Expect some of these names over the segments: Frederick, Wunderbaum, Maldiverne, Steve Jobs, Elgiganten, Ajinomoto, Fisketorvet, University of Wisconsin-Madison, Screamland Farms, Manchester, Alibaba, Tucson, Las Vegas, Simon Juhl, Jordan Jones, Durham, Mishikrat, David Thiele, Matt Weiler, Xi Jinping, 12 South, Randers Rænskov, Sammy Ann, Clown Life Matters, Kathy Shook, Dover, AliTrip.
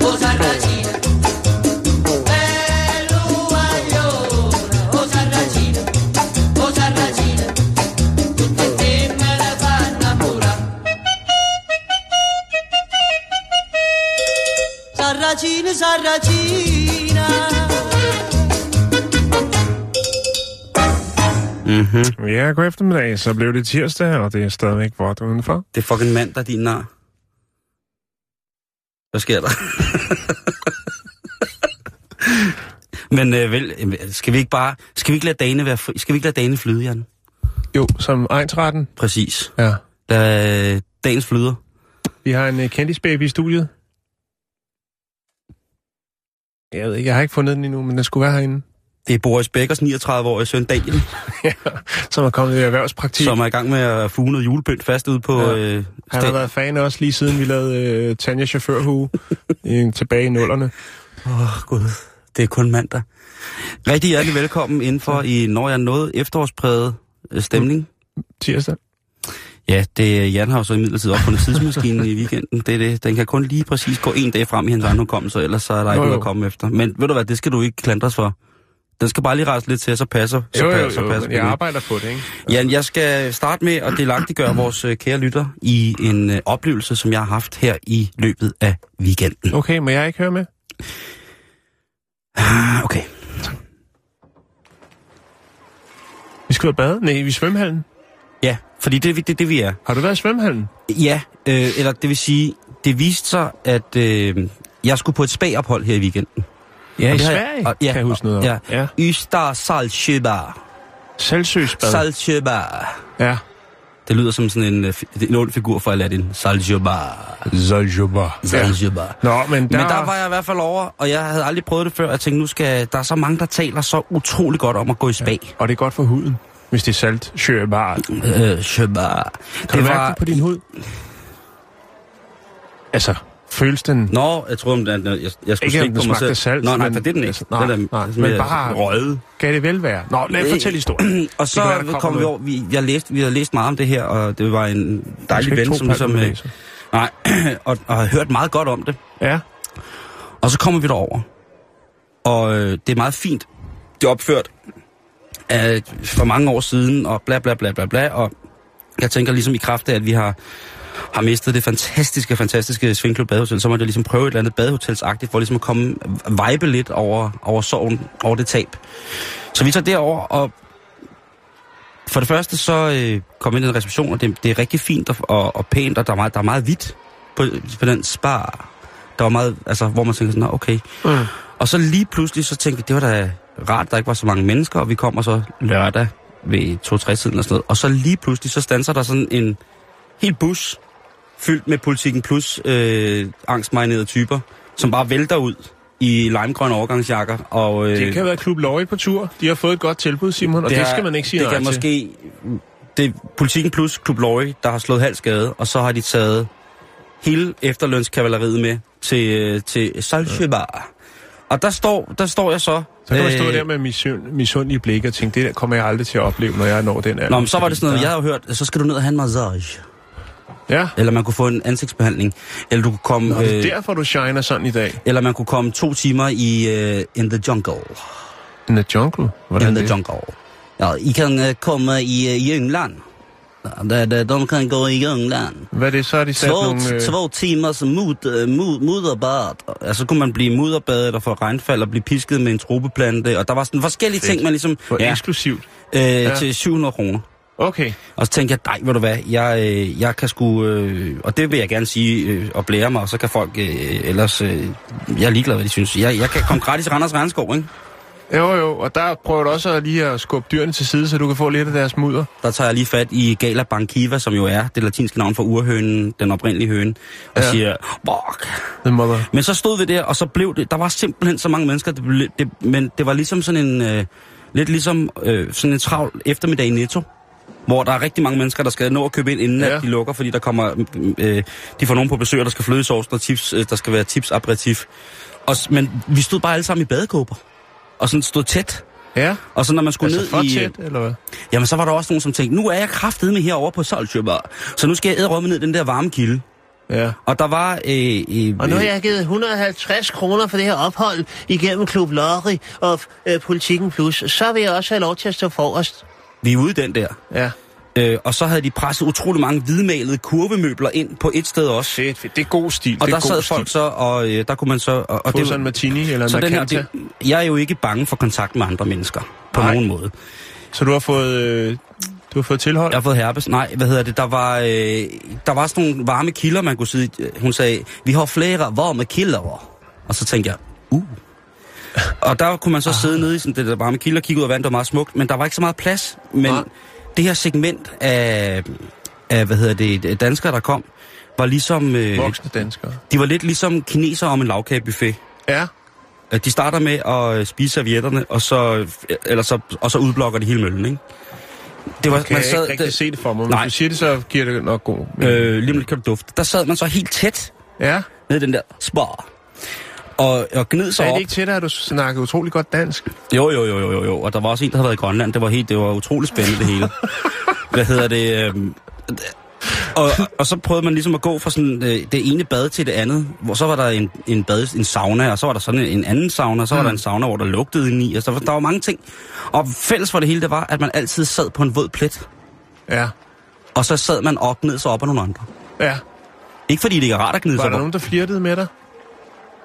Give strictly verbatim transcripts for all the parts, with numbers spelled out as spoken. o Sarracina. Sarracina, sarracina. Mhm. Ja, god eftermiddag. Så blev det tirsdag, og det er stadigvæk vådt udenfor. Det er fucking mandag, din nar. Hvad sker der? Men øh, vel, skal vi ikke bare... Skal vi ikke lade dagene være fri? Skal vi ikke lade dagene flyde, Jan? Jo, som ejntrætten. Præcis. Ja. Lad dagens flyder. Vi har en uh, kendisbaby i studiet. Jeg ved ikke, jeg har ikke fundet den endnu, men den skulle være herinde. Det er Boris Bækkers niogtredive-årige søn Daniel. Ja, som er kommet i erhvervspraktik. Som er i gang med at fuge noget julepynt fast ude på... Ja. Øh, han har været fan også lige siden vi lavede øh, Tanja Chaufførhue tilbage i nullerne. Åh oh, gud, det er kun mandag. Rigtig hjertelig velkommen indenfor i, når jeg nåede, efterårspræget stemning. Tirsdag. Ja, det, Jan har jo så imidlertid opfundet tidsmaskinen i weekenden. Det er det. Den kan kun lige præcis gå en dag frem i hans ankommelser, ellers så er der ikke noget at komme efter. Men ved du hvad, det skal du ikke klandres for. Den skal bare lige rejse lidt til, så passer. Så jo, jo, jo, så passer jo, jeg arbejder på det, ikke? Jan, jeg skal starte med at delagtiggøre vores kære lytter i en ø, oplevelse, som jeg har haft her i løbet af weekenden. Okay, må jeg ikke høre med? Okay. Vi skal ud og bade? Nej, vi er i svømmehallen. Ja, fordi det er det, det, vi er. Har du været i svømmehallen? Ja, øh, eller det vil sige, det viste sig, at øh, jeg skulle på et spa-ophold her i weekenden. Ja, i Sverige, og, ja, kan jeg huske noget om. Ja. Ja. Ystad Saltsjöbad. Saltsjöbad. Saltsjöbad. Ja. Det lyder som sådan en, en ond figur fra Aladdin. Saltsjöbad. Saltsjöbad. Saltsjöbad. Ja. Nå, men der... men der var jeg i hvert fald over, og jeg havde aldrig prøvet det før. Jeg tænkte, nu skal... Der er så mange, der taler så utrolig godt om at gå i spa. Ja. Og det er godt for huden, hvis det er saltsjöbad. Øh, sjöbad. Kan det du var... mærke det på din hud? Altså... Føles den... Nå, jeg tror, at jeg, jeg skulle ikke på mig selv. Salt, nå, nej, men, for det er den ikke. Altså, nej, den er, nej, den er, men bare røde. Kan det vel være? Nå, lad os fortælle historien. Og så være, kom noget. Vi over... Vi, jeg læste, vi havde læst meget om det her, og det var en dejlig ven, som... som øh, nej, og, og har hørt meget godt om det. Ja. Og så kommer vi derover. Og øh, det er meget fint. Det er opført øh, for mange år siden, og bla bla bla bla bla. Og jeg tænker ligesom i kraft af, at vi har... har mistet det fantastiske, fantastiske Svingklub Badehotel, så må jeg ligesom prøve et eller andet badehotelsagtigt, for ligesom at komme vibe lidt over, over sorgen, over det tab. Så vi tager derover, og for det første så øh, kom ind i en reception, og det, det er rigtig fint og, og, og pænt, og der er meget, der er meget hvidt på, på den spa. Der var meget, altså, hvor man tænker sådan, okay. Mm. Og så lige pludselig, så tænkte vi, det var da rart, der ikke var så mange mennesker, og vi kommer så lørdag ved toogtres-tiden eller sådan noget. Og så lige pludselig, så standser der sådan en helt bus fyldt med Politiken Plus øh, angstmarinerede typer, som bare vælter ud i limegrønne overgangsjakker. Og, øh, det kan være Klub Løg på tur. De har fået et godt tilbud, Simon, og det, det skal man ikke sige nej til. Det kan måske... Det er Politiken Plus Klub Løg, der har slået halv skade, og så har de taget hele efterlønskavaleriet med til, til Saltsjöbad. Og der står, der står jeg så... Så kan man stå der med misundelige blikke og tænke, det der kommer jeg aldrig til at opleve, når jeg når den alder. Nå, men så var det sådan noget, jeg havde hørt, så skal du ned og have en massage. Ja. Eller man kunne få en ansigtsbehandling. Eller du kunne komme... Nå, det er øh, derfor, du shiner sådan i dag. Eller man kunne komme to timer i uh, In the Jungle. In the Jungle? Hvordan in the det? Jungle. Ja, I kan uh, komme i Jylland. Uh, de kan gå i Jylland. Hvad er det så, de sat nogle... Uh... Två timers mud, mud, mudderbad. Og så kunne man blive mudderbadet, eller få regnfald, og blive pisket med en tropeplante. Og der var sådan forskellige Fedt. ting, man ligesom... For ja, eksklusivt. Øh, ja. Til syv hundrede kroner. Okay. Og så tænkte jeg, nej, ved du hvad, jeg, øh, jeg kan sgu, øh, og det vil jeg gerne sige, øh, og blære mig, og så kan folk øh, ellers, øh, jeg er ligeglad, hvad de synes. Jeg, jeg kan komme gratis i Randers Rænskov, ikke? Jo, jo, og der prøver du også lige at skubbe dyrene til side, så du kan få lidt af deres mudder. Der tager jeg lige fat i Gallus Bankiva, som jo er det latinske navn for urhønen, den oprindelige høne, og ja. siger, fuck. Men så stod vi der, og så blev det, der var simpelthen så mange mennesker, det blev, det, men det var ligesom sådan en, øh, lidt ligesom øh, sådan en travl eftermiddag i Netto. hvor der er rigtig mange mennesker, der skal nå at købe ind, inden ja. At de lukker, fordi der kommer, øh, de får nogen på besøg, der skal fløde i sovsen, og tips, øh, der skal være tips aperitif. Og, men vi stod bare alle sammen i badekåber, og sådan stod tæt. Ja. Og så når man skulle altså ned i... Tæt, eller hvad? Jamen, så var der også nogen, som tænkte, nu er jeg kraftedme herovre på Saltsjöbad, så nu skal jeg æderømme ned den der varme kilde. Ja. Og der var... Øh, øh, og nu har jeg givet et hundrede og halvtreds kroner for det her ophold igennem Klub Løg og øh, Politiken Plus. Så vil jeg også have lov til at stå forrest. Vi er ude den der. Ja. Øh, og så havde de presset utrolig mange hvidmalede kurvemøbler ind på et sted også. Fedt, fedt. Det er god stil. Og det der sad stil. Folk så, og øh, der kunne man så... Og, og det sådan en martini eller en marcanta. Jeg er jo ikke bange for kontakt med andre mennesker. På Nej. Nogen måde. Så du har fået... Øh... Du har fået tilhold? Jeg har fået herpes. Nej, hvad hedder det? Der var, øh, der var sådan nogle varme kilder, man kunne sige. Hun sagde, vi har flere varme kilder. Og så tænkte jeg, uh. Og der kunne man så ah. sidde nede i sådan det der varme kilder, kigge ud af vandet, var meget smukt, men der var ikke så meget plads. Men ah. det her segment af, af, hvad hedder det, danskere, der kom, var ligesom... Øh, voksne danskere. De var lidt ligesom kinesere om en lavkagebuffet. Ja. De starter med at spise servietterne, og så, eller så, og så udblokker de hele møllen, ikke? Det var, okay, man sad, jeg kan ikke rigtig se det for mig, men nej. Hvis du siger det, så giver det nok god. Øh, lige med lidt duft. Der sad man så helt tæt ja. Nede den der spar og, og gned sig op. Er det ikke tæt, at du snakkede utrolig godt dansk? Jo, jo, jo, jo, jo. Og der var også en, der havde været i Grønland. Det var, helt, det var utrolig spændende, det hele. Hvad hedder det? Øhm, og, og så prøvede man ligesom at gå fra sådan, øh, det ene bad til det andet. Hvor så var der en, en, bad, en sauna, og så var der sådan en anden sauna, og så var mm. der en sauna, hvor der lugtede ind i. Og så, der var mange ting. Og fælles for det hele, det var, at man altid sad på en våd plet. Ja. Og så sad man op, ned, så op af nogle andre. Ja. Ikke fordi det ikke er rart at gnide sig op. Var der nogen, der flirtede med dig?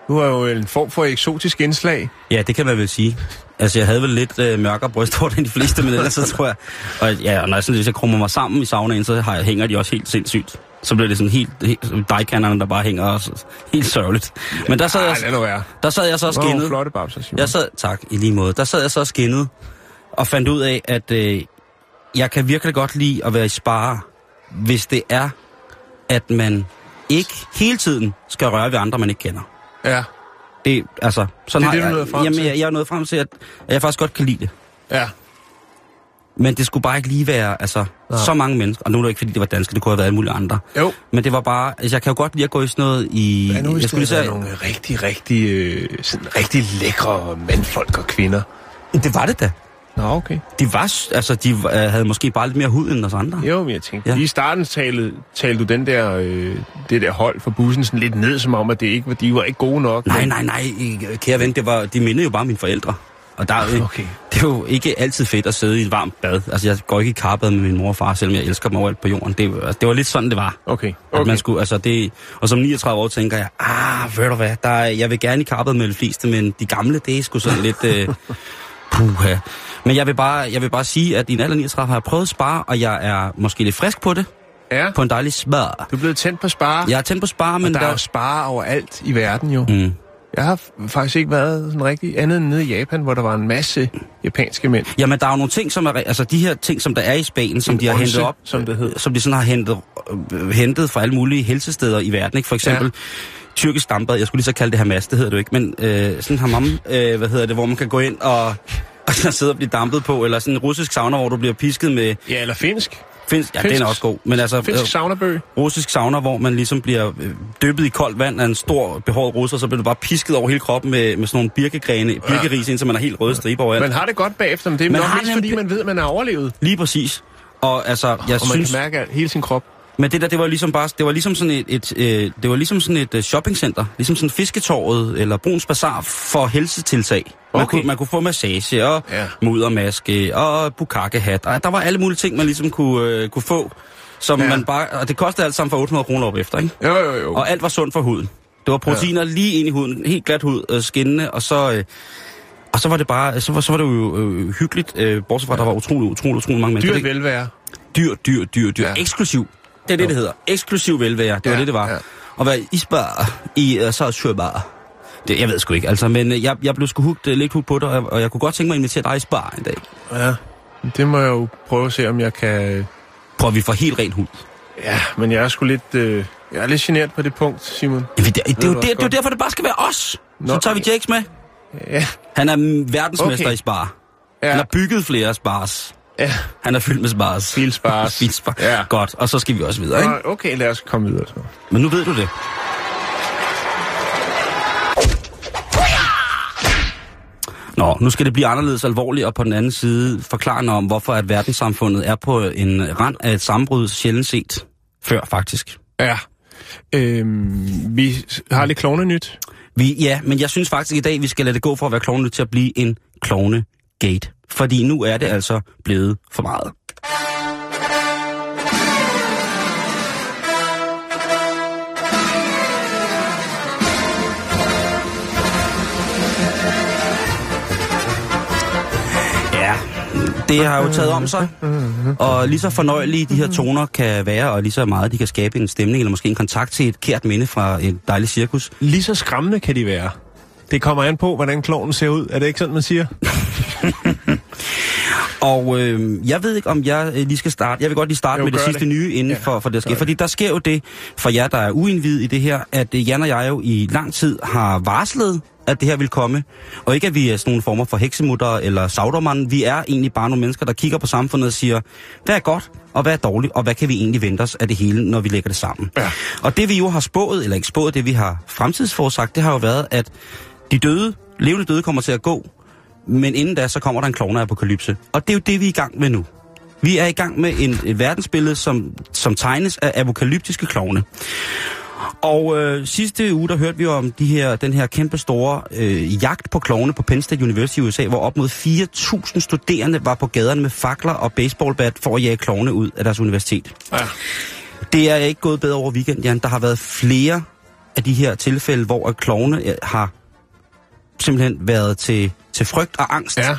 Du har jo en form for eksotisk indslag. Ja, det kan man vel sige. Altså, jeg havde vel lidt øh, mørkere brysthår end de fleste, men ellers så tror jeg... Og, ja, og når jeg, sådan, hvis jeg krummer mig sammen i saunaen, så har jeg, hænger de også helt sindssygt. Så bliver det sådan helt... helt dejkanderne, der bare hænger også helt sørgeligt. Men der sad jeg... Ej, lad der sad jeg så skinnet. Det var flotte babser, Simon. Jeg sad... Tak, i lige måde. Der sad jeg så skinnet og fandt ud af, at øh, jeg kan virkelig godt lide at være i spare, hvis det er, at man ikke hele tiden skal røre ved andre, man ikke kender. Ja. Det, altså, sådan det er det, du nåede frem til? Jamen, jeg, jeg er nået frem til, at jeg faktisk godt kan lide det. Ja. Men det skulle bare ikke lige være, altså, ja. Så mange mennesker. Og nu er det ikke, fordi det var danske, det kunne have været alle mulige andre. Jo. Men det var bare, altså, jeg kan jo godt lide at gå i sådan noget i... Hvad nu, hvis jeg skulle det var nogle rigtig, rigtig, øh, sådan rigtig lækre mandfolk og kvinder? Det var det da. Nå, okay. De var, altså, de øh, havde måske bare lidt mere hud end os andre. Jo, men jeg tænkte. Ja. Lige i starten talte, talte du den der, øh, det der hold for bussen sådan lidt ned, som om, at det ikke, de var ikke gode nok. Nej, men... nej, nej, kære ven, det var, de mindede jo bare mine forældre. Og der, øh, okay. Det er jo ikke altid fedt at sidde i et varmt bad. Altså, jeg går ikke i karbad med min mor og far, selvom jeg elsker dem overalt på jorden. Det, altså, det var lidt sådan, det var. Okay. Okay. At man skulle, altså, det, og som niogtredive år tænker jeg, ah, ved du hvad, der, jeg vil gerne i karbad med de fleste, men de gamle, det er sgu sådan lidt... Øh, puha. Men jeg vil bare, jeg vil bare sige, at i en alder niogtredive har jeg prøvet spar, og jeg er måske lidt frisk på det. Ja. På en dejlig spar. Du er blevet tændt på spar. Jeg er tændt på spar, men og der... der er jo spar overalt i verden, jo. Mm. Jeg har faktisk ikke været sådan rigtig andet end nede i Japan, hvor der var en masse japanske mænd. Jamen, der er jo nogle ting, som er... Altså, de her ting, som der er i Spanien, som en de har onse, hentet op... Som det hedder. Som de sådan har hentet, øh, hentet fra alle mulige helsesteder i verden, ikke? For eksempel... Ja. Tyrkisk stampbad, jeg skulle lige så kalde det hamas, det hedder det jo ikke, men øh, sådan hammam, øh, hvad hedder det, hvor man kan gå ind og, og sidde og blive dampet på, eller sådan en russisk sauna, hvor du bliver pisket med... Ja, eller finsk. Finsk, ja, finsk. Den er også god. Men altså, finsk saunabøg. Russisk sauna, hvor man ligesom bliver dyppet i koldt vand af en stor behåret russer, så bliver du bare pisket over hele kroppen med, med sådan nogle birkegrene, birkeris, ja. Indtil man er helt røde striber over alt. Man har det godt bagefter, men det er man nok mest, fordi b- man ved, at man er overlevet. Lige præcis. Og altså, jeg og man synes... man kan mærke hele sin krop. Men det der, det var ligesom bare, det var ligesom sådan et, et øh, det var ligesom sådan et shoppingcenter, ligesom sådan Fisketorvet eller Bruns Bazar for helsetiltag. Man, okay. kunne, man kunne få massage og ja. Muddermaske og bukkakehat, og der var alle mulige ting, man ligesom kunne, øh, kunne få, som ja. Man bare, og det kostede alt sammen for otte hundrede kroner op efter, ikke? Jo, jo, jo. Og alt var sundt for huden. Det var proteiner ja. Lige ind i huden, helt glat hud, øh, skinnende, og så... Øh, Og så var det bare, så var, så var det jo øh, hyggeligt, øh, bortset fra, at der var utrolig, utrolig, utrolig mange mennesker. Dyrt velvære. Dyr, dyr, dyr, dyr. Ja. Eksklusiv. Det er det, det hedder. Eksklusiv velvære. Det var ja, det, det var. Ja. At være isbar i uh, Saltsjöbad. Det, jeg ved sgu ikke, altså. Men uh, jeg, jeg blev sgu hugt, uh, lidt hugt på dig, og, og jeg kunne godt tænke mig at invitere dig i spar en dag. Ja, det må jeg jo prøve at se, om jeg kan... Prøv, vi får helt ren hud. Ja, men jeg er sgu lidt... Øh, jeg er lidt genert på det punkt, Simon. Ja, det, det, det, det, det, det er jo derfor, det bare skal være os. Nå, så tager vi Jakes med. Ja. Han er verdensmester okay. i spar. Ja. Han har bygget flere spars. Ja. Han er fyldt med spars. Filspars. Filspars. Ja. Godt, og så skal vi også videre, ikke? Okay, lad os komme videre så. Men nu ved du det. Nå, nu skal det blive anderledes alvorligt, og på den anden side forklarende om, hvorfor at verdenssamfundet er på en rand af et sammenbrud sjældent set før, faktisk. Ja. Øhm, vi har lidt klovnenyt. Vi, ja, men jeg synes faktisk i dag, vi skal lade det gå fra at være klovnenyt til at blive en klovnegate. Fordi nu er det altså blevet for meget. Det har jo taget om sig, og lige så fornøjelige de her toner kan være, og lige så meget de kan skabe en stemning, eller måske en kontakt til et kært minde fra et dejligt cirkus. Lige så skræmmende kan de være. Det kommer an på, hvordan klovnen ser ud. Er det ikke sådan, man siger? Og øh, jeg ved ikke, om jeg lige skal starte. Jeg vil godt lige starte jo, med det sidste det. nye inden ja, for, for det, der sker. Fordi der sker jo det, for jer, der er uindvidet i det her, at Jan og jeg jo i lang tid har varslet, at det her vil komme. Og ikke, at vi er sådan nogle former for heksemutter eller saudermanden. Vi er egentlig bare nogle mennesker, der kigger på samfundet og siger, hvad er godt, og hvad er dårligt, og hvad kan vi egentlig vente os af det hele, når vi lægger det sammen. Ja. Og det vi jo har spået, eller ikke spået, det vi har fremtidsforsagt, det har jo været, at de døde, levende døde kommer til at gå, men inden da, så kommer der en klovneapokalypse. Og det er jo det, vi er i gang med nu. Vi er i gang med en, et verdensbillede, som, som tegnes af apokalyptiske klovne. Og øh, sidste uge, der hørte vi om de her, den her kæmpe store øh, jagt på klovne på Penn State University i U S A, hvor op mod fire tusind studerende var på gaderne med fakler og baseballbat for at jage klovne ud af deres universitet. Ja. Det er ikke gået bedre over weekenden, Jan. Der har været flere af de her tilfælde, hvor klovne har simpelthen været til, til frygt og angst. Ja.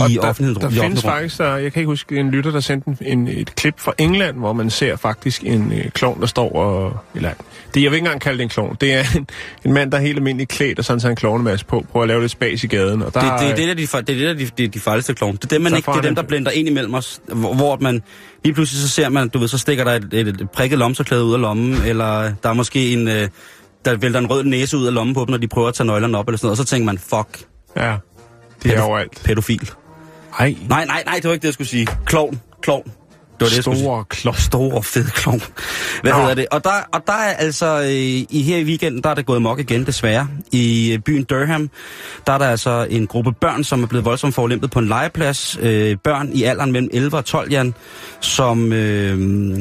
Og i der, offentlighed, der, der i findes faktisk, der, jeg kan ikke huske, en lytter, der sendte en, et klip fra England, hvor man ser faktisk en øh, klovn, der står og... Eller, det, jeg vil ikke engang kalde det en klovn. Det er en, en mand, der er helt almindelig klædt, og sådan tager en klovnemasse på, prøver at lave lidt spas i gaden. Og der, det, det, det, det er det, der er de, de, de farligste klovn. Det er dem, man ikke, det er dem der blænder ind imellem os, hvor, hvor man... Lige pludselig så ser man, du ved, så stikker der et, et, et prikket lomserklæde ud af lommen, eller der er måske en... Øh, der vælter en rød næse ud af lommen på dem, når de prøver at tage nøglerne op, eller sådan noget, og så tænker man, fuck. Ja, det er Pædof- overalt. Pædofil. Nej. Nej, nej, nej, det var ikke det, jeg skulle sige. Klovn, klovn. Det var det, jeg Store klovn. Store, fed klovn. Hvad Nå. hedder det? Og der, og der er altså, i her i weekenden, der er det gået mok igen, desværre. I byen Durham, der er der altså en gruppe børn, som er blevet voldsomt forulempet på en legeplads. Øh, børn i alderen mellem elleve og tolv, Jan, som, øh,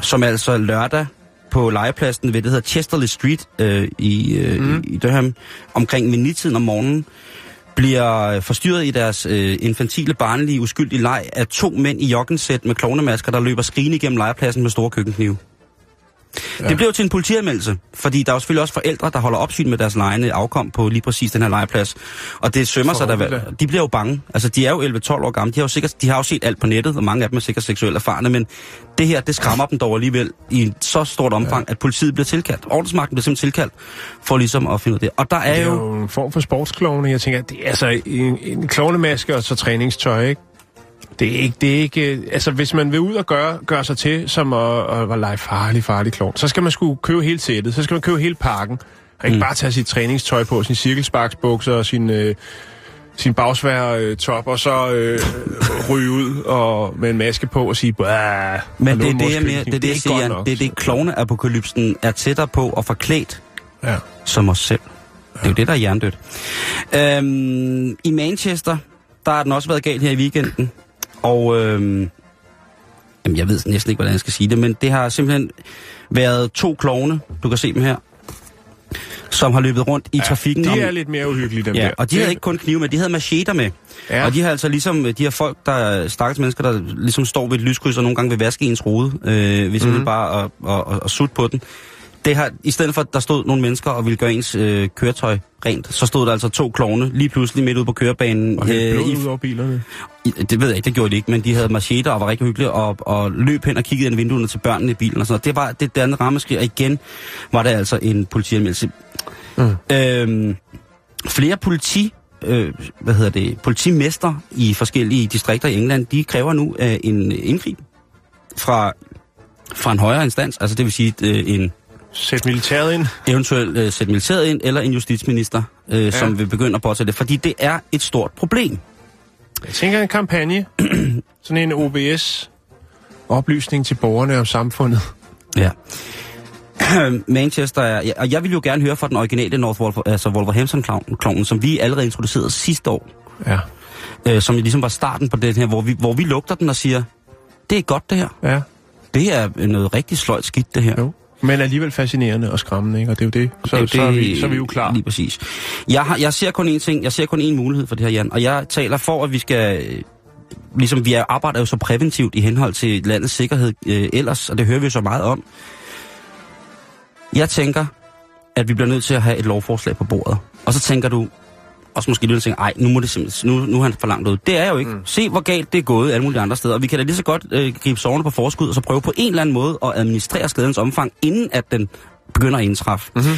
som altså lørdag, på legepladsen ved det hedder Chesterly Street øh, i, øh, mm. i Durham omkring minitiden om morgenen bliver forstyrret i deres øh, infantile, barnlige, uskyldige leg af to mænd i joggensæt med klovnemasker, der løber skrigende igennem legepladsen med store køkkenknive. Ja. Det blev til en politianmeldelse, fordi der er jo selvfølgelig også forældre, der holder opsyn med deres legende afkom på lige præcis den her legeplads. Og det sømmer sig, der de bliver jo bange. Altså, de er jo elleve tolv år gamle. De har jo, sikkert, de har jo set alt på nettet, og mange af dem er sikkert seksuelt erfarne, men det her, det skræmmer dem dog alligevel i så stort omfang, ja. At politiet bliver tilkaldt. Ordensmagten bliver simpelthen tilkaldt for ligesom at finde ud af det. Og der er, det er jo... jo en form for sportsklovne. Jeg tænker, det er altså en, en klovnemaske og så træningstøj, ikke? Det er ikke, det er ikke, altså hvis man vil ud og gøre, gøre sig til som at, at lege farlig, farlig klovn, så skal man sgu købe hele sættet, så skal man købe hele pakken, og ikke mm. bare tage sit træningstøj på, sin cirkelsparksbukser og sin, øh, sin bagsværtop, øh, og så øh, ryge ud og, med en maske på og sige, bæh, men det er det, jeg mere, det er det, jeg siger, det er det, klovneapokalypsen er tættere på og forklædt ja. Som os selv. Ja. Det er jo det, der er hjernedødt. Øhm, I Manchester, der har den også været galt her i weekenden. Og øhm, jamen jeg ved næsten ikke, hvordan jeg skal sige det, men det har simpelthen været to klovne, du kan se dem her, som har løbet rundt i ja, trafikken. De om, er lidt mere uhyggelige, dem ja, der. Og de det havde ikke kun knive med, de havde macheter med. Ja. Og de har altså ligesom, de her folk, der stakkels mennesker, der ligesom står ved et lyskryds og nogle gange vil vaske ens rode, øh, ved mm-hmm. simpelthen bare at, at, at, at sutte på den. Det har, i stedet for, at der stod nogle mennesker og ville gøre ens øh, køretøj rent, så stod der altså to klovne lige pludselig midt ude på kørebanen. Og helt blod øh, ud over bilerne. I, det ved jeg ikke, det gjorde de ikke, men de havde macheter og var rigtig hyggelige og, og løb hen og kiggede ind i vinduerne til børnene i bilen og sådan noget. Det var det andet rammeskrig, og igen var det altså en politianmeldelse. Mm. Øhm, flere politi, øh, hvad hedder det, politimester i forskellige distrikter i England, de kræver nu øh, en indgriben fra, fra en højere instans, altså det vil sige øh, en... Sæt militæret ind. Eventuelt øh, sæt militæret ind, eller en justitsminister, øh, ja. Som vil begynde at påtage det. Fordi det er et stort problem. Jeg tænker en kampagne, sådan en O B S, oplysning til borgerne om samfundet. Ja. Manchester er, og jeg vil jo gerne høre fra den originale North Wolver, altså Wolverhampton-klovnen, som vi allerede introducerede sidste år. Ja. Øh, som ligesom var starten på den her, hvor vi, hvor vi lugter den og siger, det er godt det her. Ja. Det er noget rigtig sløjt skidt det her. Jo. Men alligevel fascinerende og skræmmende, ikke? Og det er jo det. Så, det, så, er, vi, så er vi jo klar. Lige præcis. Jeg, har, jeg ser kun én ting, jeg ser kun én mulighed for det her, Jan. Og jeg taler for, at vi skal... Ligesom vi arbejder jo så præventivt i henhold til landets sikkerhed øh, ellers, og det hører vi jo så meget om. Jeg tænker, at vi bliver nødt til at have et lovforslag på bordet. Og så tænker du, og så måske lige tænker, ej, nu må det simpelthen, nu, nu er han for langt ud. Det er jo ikke. Mm. Se, hvor galt det er gået alle mulige andre steder. Og vi kan da lige så godt øh, gribe sorgerne på forskud, og så prøve på en eller anden måde at administrere skadens omfang, inden at den begynder at indtræffe. Mm-hmm.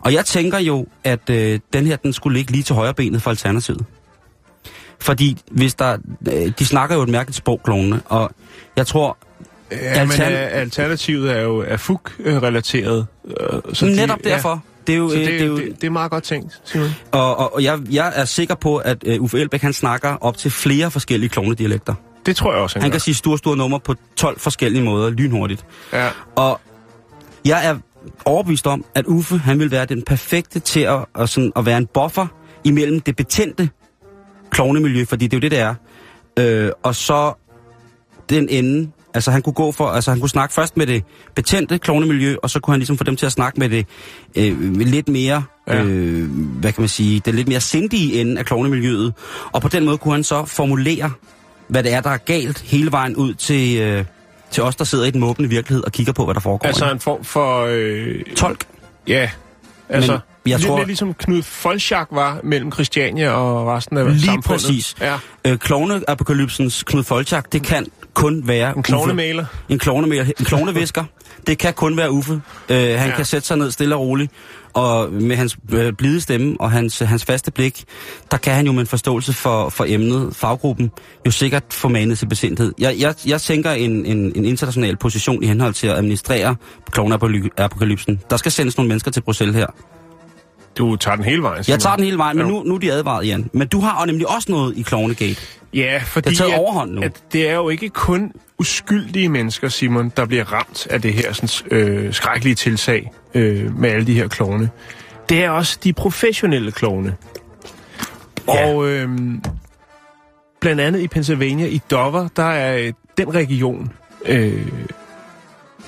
Og jeg tænker jo, at øh, den her, den skulle ligge lige til højre benet for Alternativet. Fordi hvis der... Øh, de snakker jo et mærkeligt sprog, klovnene, og jeg tror... Ja, men Alternativet er jo er F U G-relateret. Øh, Netop de, derfor. Ja. Det er jo, så det, øh, det, er jo, det, det er meget godt tænkt, Simon. Og, og, og jeg, jeg er sikker på, at øh, Uffe Elbæk, han snakker op til flere forskellige klovnedialekter. Det tror jeg også, han, han kan sige store, store numre på tolv forskellige måder, lynhurtigt. Ja. Og jeg er overbevist om, at Uffe, han vil være den perfekte til at, at, sådan, at være en buffer imellem det betændte klovnemiljø, fordi det er jo det, det er. Øh, og så den ende... Altså han kunne gå for, altså han kunne snakke først med det betændte klovnemiljø, og så kunne han ligesom få dem til at snakke med det øh, lidt mere, ja. øh, hvad kan man sige, det lidt mere sindige ende af klovnemiljøet. Og på den måde kunne han så formulere, hvad det er, der er galt hele vejen ud til, øh, til os, der sidder i den måbende virkelighed og kigger på, hvad der foregår. Altså en form for... Øh... Tolk. Ja, altså... Men jeg lidt tror, lidt ligesom Knud Foldschack var mellem Christiania og resten af lige samfundet. Lige præcis. Ja. Øh, Klovneapokalypsens Knud Foldschack, det kan kun være en klovnemaler. En klovnemaler. En klovnevisker. Det kan kun være Uffe. Øh, han ja. kan sætte sig ned stille og roligt, og med hans øh, blide stemme og hans, hans faste blik, der kan han jo med en forståelse for, for emnet, faggruppen, jo sikkert få manet til besindthed. Jeg, jeg, jeg tænker en, en, en international position i henhold til at administrere klovneapokalypsen. Der skal sendes nogle mennesker til Bruxelles her. Du tager den hele vejen, Simon. Jeg tager den hele vejen, men nu, nu er de advaret, Jan. Men du har jo nemlig også noget i Klovnegate. Ja, fordi det er taget overhånd nu. At det er jo ikke kun uskyldige mennesker, Simon, der bliver ramt af det her sådan, øh, skrækkelige tilsag øh, med alle de her klovne. Det er også de professionelle klovne. Ja. Og øh, blandt andet i Pennsylvania, i Dover, der er den region, øh,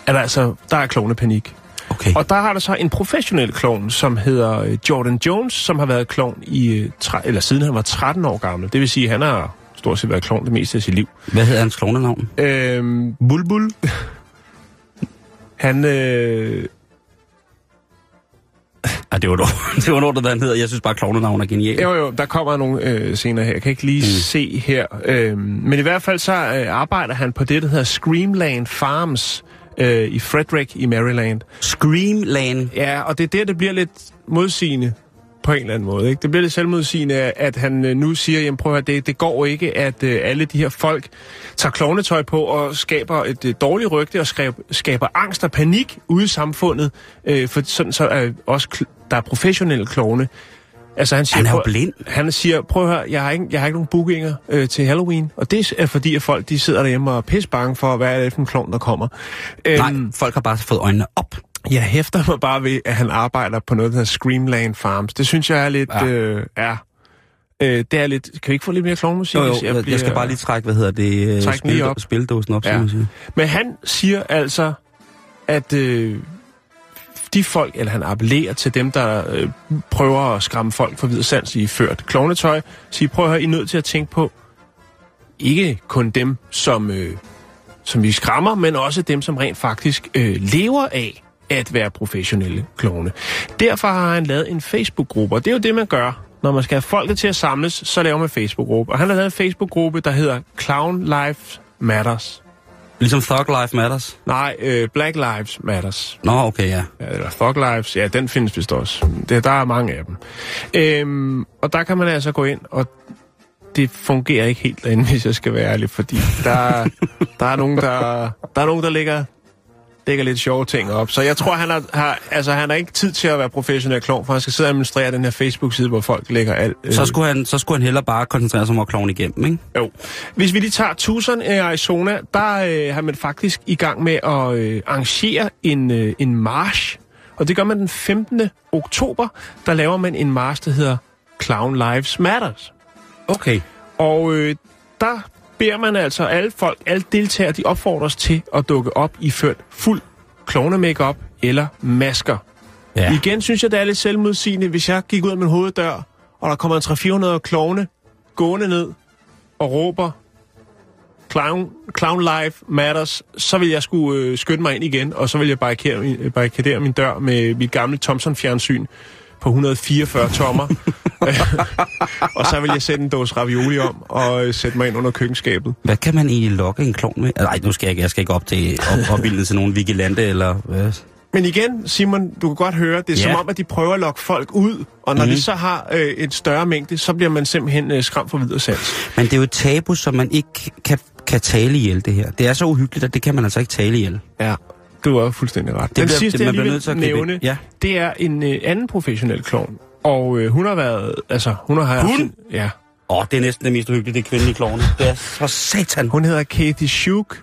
er der, altså, der er klovnepanik. Okay. Og der har der så en professionel klovn, som hedder Jordan Jones, som har været klovn i tre, eller siden han var tretten år gammel. Det vil sige, at han har stort set været klovn det meste af sit liv. Hvad hedder hans klovnenavn? Øhm, Bulbul. han... Øh... Ej, det var noget, hvad han hedder. Jeg synes bare, klovnenavn er genialt. Jo, jo, der kommer nogle øh, senere her. Jeg kan ikke lige mm. se her. Øh, men i hvert fald så øh, arbejder han på det, der hedder Screamland Farms, i Frederick i Maryland. Screamland. Ja, og det er der, det bliver lidt modsigende på en eller anden måde. Ikke? Det bliver lidt selvmodsigende, at han nu siger, jamen prøv at høre, det, det går ikke, at alle de her folk tager klovnetøj på og skaber et dårligt rygte og skaber angst og panik ude i samfundet, for sådan så er også der er professionelle klovne. Altså, han siger, han er jo blind. Han siger, prøv at høre, jeg har ikke, jeg har ikke nogen bookinger øh, til Halloween. Og det er fordi, at folk de sidder derhjemme og er pisse bange for, hvad er det for en klovn, der kommer. Nej, øhm, folk har bare fået øjnene op. Jeg hæfter mig bare ved, at han arbejder på noget, der hedder Screamland Farms. Det synes jeg er lidt... Ja. Øh, er, øh, det er lidt... Kan vi ikke få lidt mere klovnmusik? Jo, jo, jeg, bliver, jeg skal bare lige trække, hvad hedder det? Træk spil, op. Spildåsen op, ja. Men han siger altså, at... Øh, de folk, eller han appellerer til dem, der øh, prøver at skræmme folk for videre sans i ført klovnetøj, siger, prøv at høre, I er nødt til at tænke på, ikke kun dem, som, øh, som vi skræmmer, men også dem, som rent faktisk øh, lever af at være professionelle klovne. Derfor har han lavet en Facebook-gruppe, og det er jo det, man gør. Når man skal have folket til at samles, så laver man en Facebook-gruppe. Og han har lavet en Facebook-gruppe, der hedder Clown Life Matters. Ligesom Thug Life Matters? Nej, øh, Black Lives Matters. Nå, okay, ja. ja. Eller Thug Lives, ja, den findes vist også. Det, der er mange af dem. Øhm, og der kan man altså gå ind, og det fungerer ikke helt derinde, hvis jeg skal være ærlig, fordi der, der, er, nogen, der, der er nogen, der ligger dækker lidt sjove ting op. Så jeg tror, han har, har, altså, han har ikke tid til at være professionel klovn, for han skal sidde og administrere den her Facebook-side, hvor folk lægger alt. Øh... Så, skulle han, så skulle han hellere bare koncentrere sig om at klovne igennem, ikke? Jo. Hvis vi lige tager Tucson i Arizona, der øh, er man faktisk i gang med at øh, arrangere en, øh, en march. Og det gør man den femtende oktober. Der laver man en march, der hedder Clown Lives Matters. Okay. Og øh, der beder man altså alle folk, alle deltagere, de opfordres til at dukke op iført fuld klovne-makeup eller masker. Ja. Igen synes jeg, det er lidt selvmodsigende, hvis jeg gik ud af min hoveddør, og der kommer en tre-fire hundrede klovne gående ned og råber Clown, Clown Life Matters, så vil jeg skulle øh, skytte mig ind igen, og så vil jeg barrikadere min, barrikadere min dør med mit gamle Thomson-fjernsyn på et hundrede og fireogfyrre tommer. Og så vil jeg sætte en dåse ravioli om og sætte mig ind under køkkenskabet. Hvad kan man egentlig lokke en klovn med? Nej, nu skal jeg ikke, jeg skal ikke op til opbildet op til nogen vigilante eller hvad? Men igen, Simon, du kan godt høre, det er ja. som om, at de prøver at lokke folk ud, og når mm. de så har øh, en større mængde, så bliver man simpelthen øh, skræmt for videre sans. Men det er jo et tabu, som man ikke kan, kan tale ihjel, det her. Det er så uhyggeligt, at det kan man altså ikke tale ihjel. Ja. Du er fuldstændig ret. Det, det bliver, sidste, det, man bliver nødt til at nævne, ja. det er en øh, anden professionel klovn. Og øh, hun har været, altså, hun har... Hun? Haft, ja. Åh, oh, det er næsten det mest hyggelige, det er kvindelige klovne. Det er så satan. Hun hedder Kathy Shook.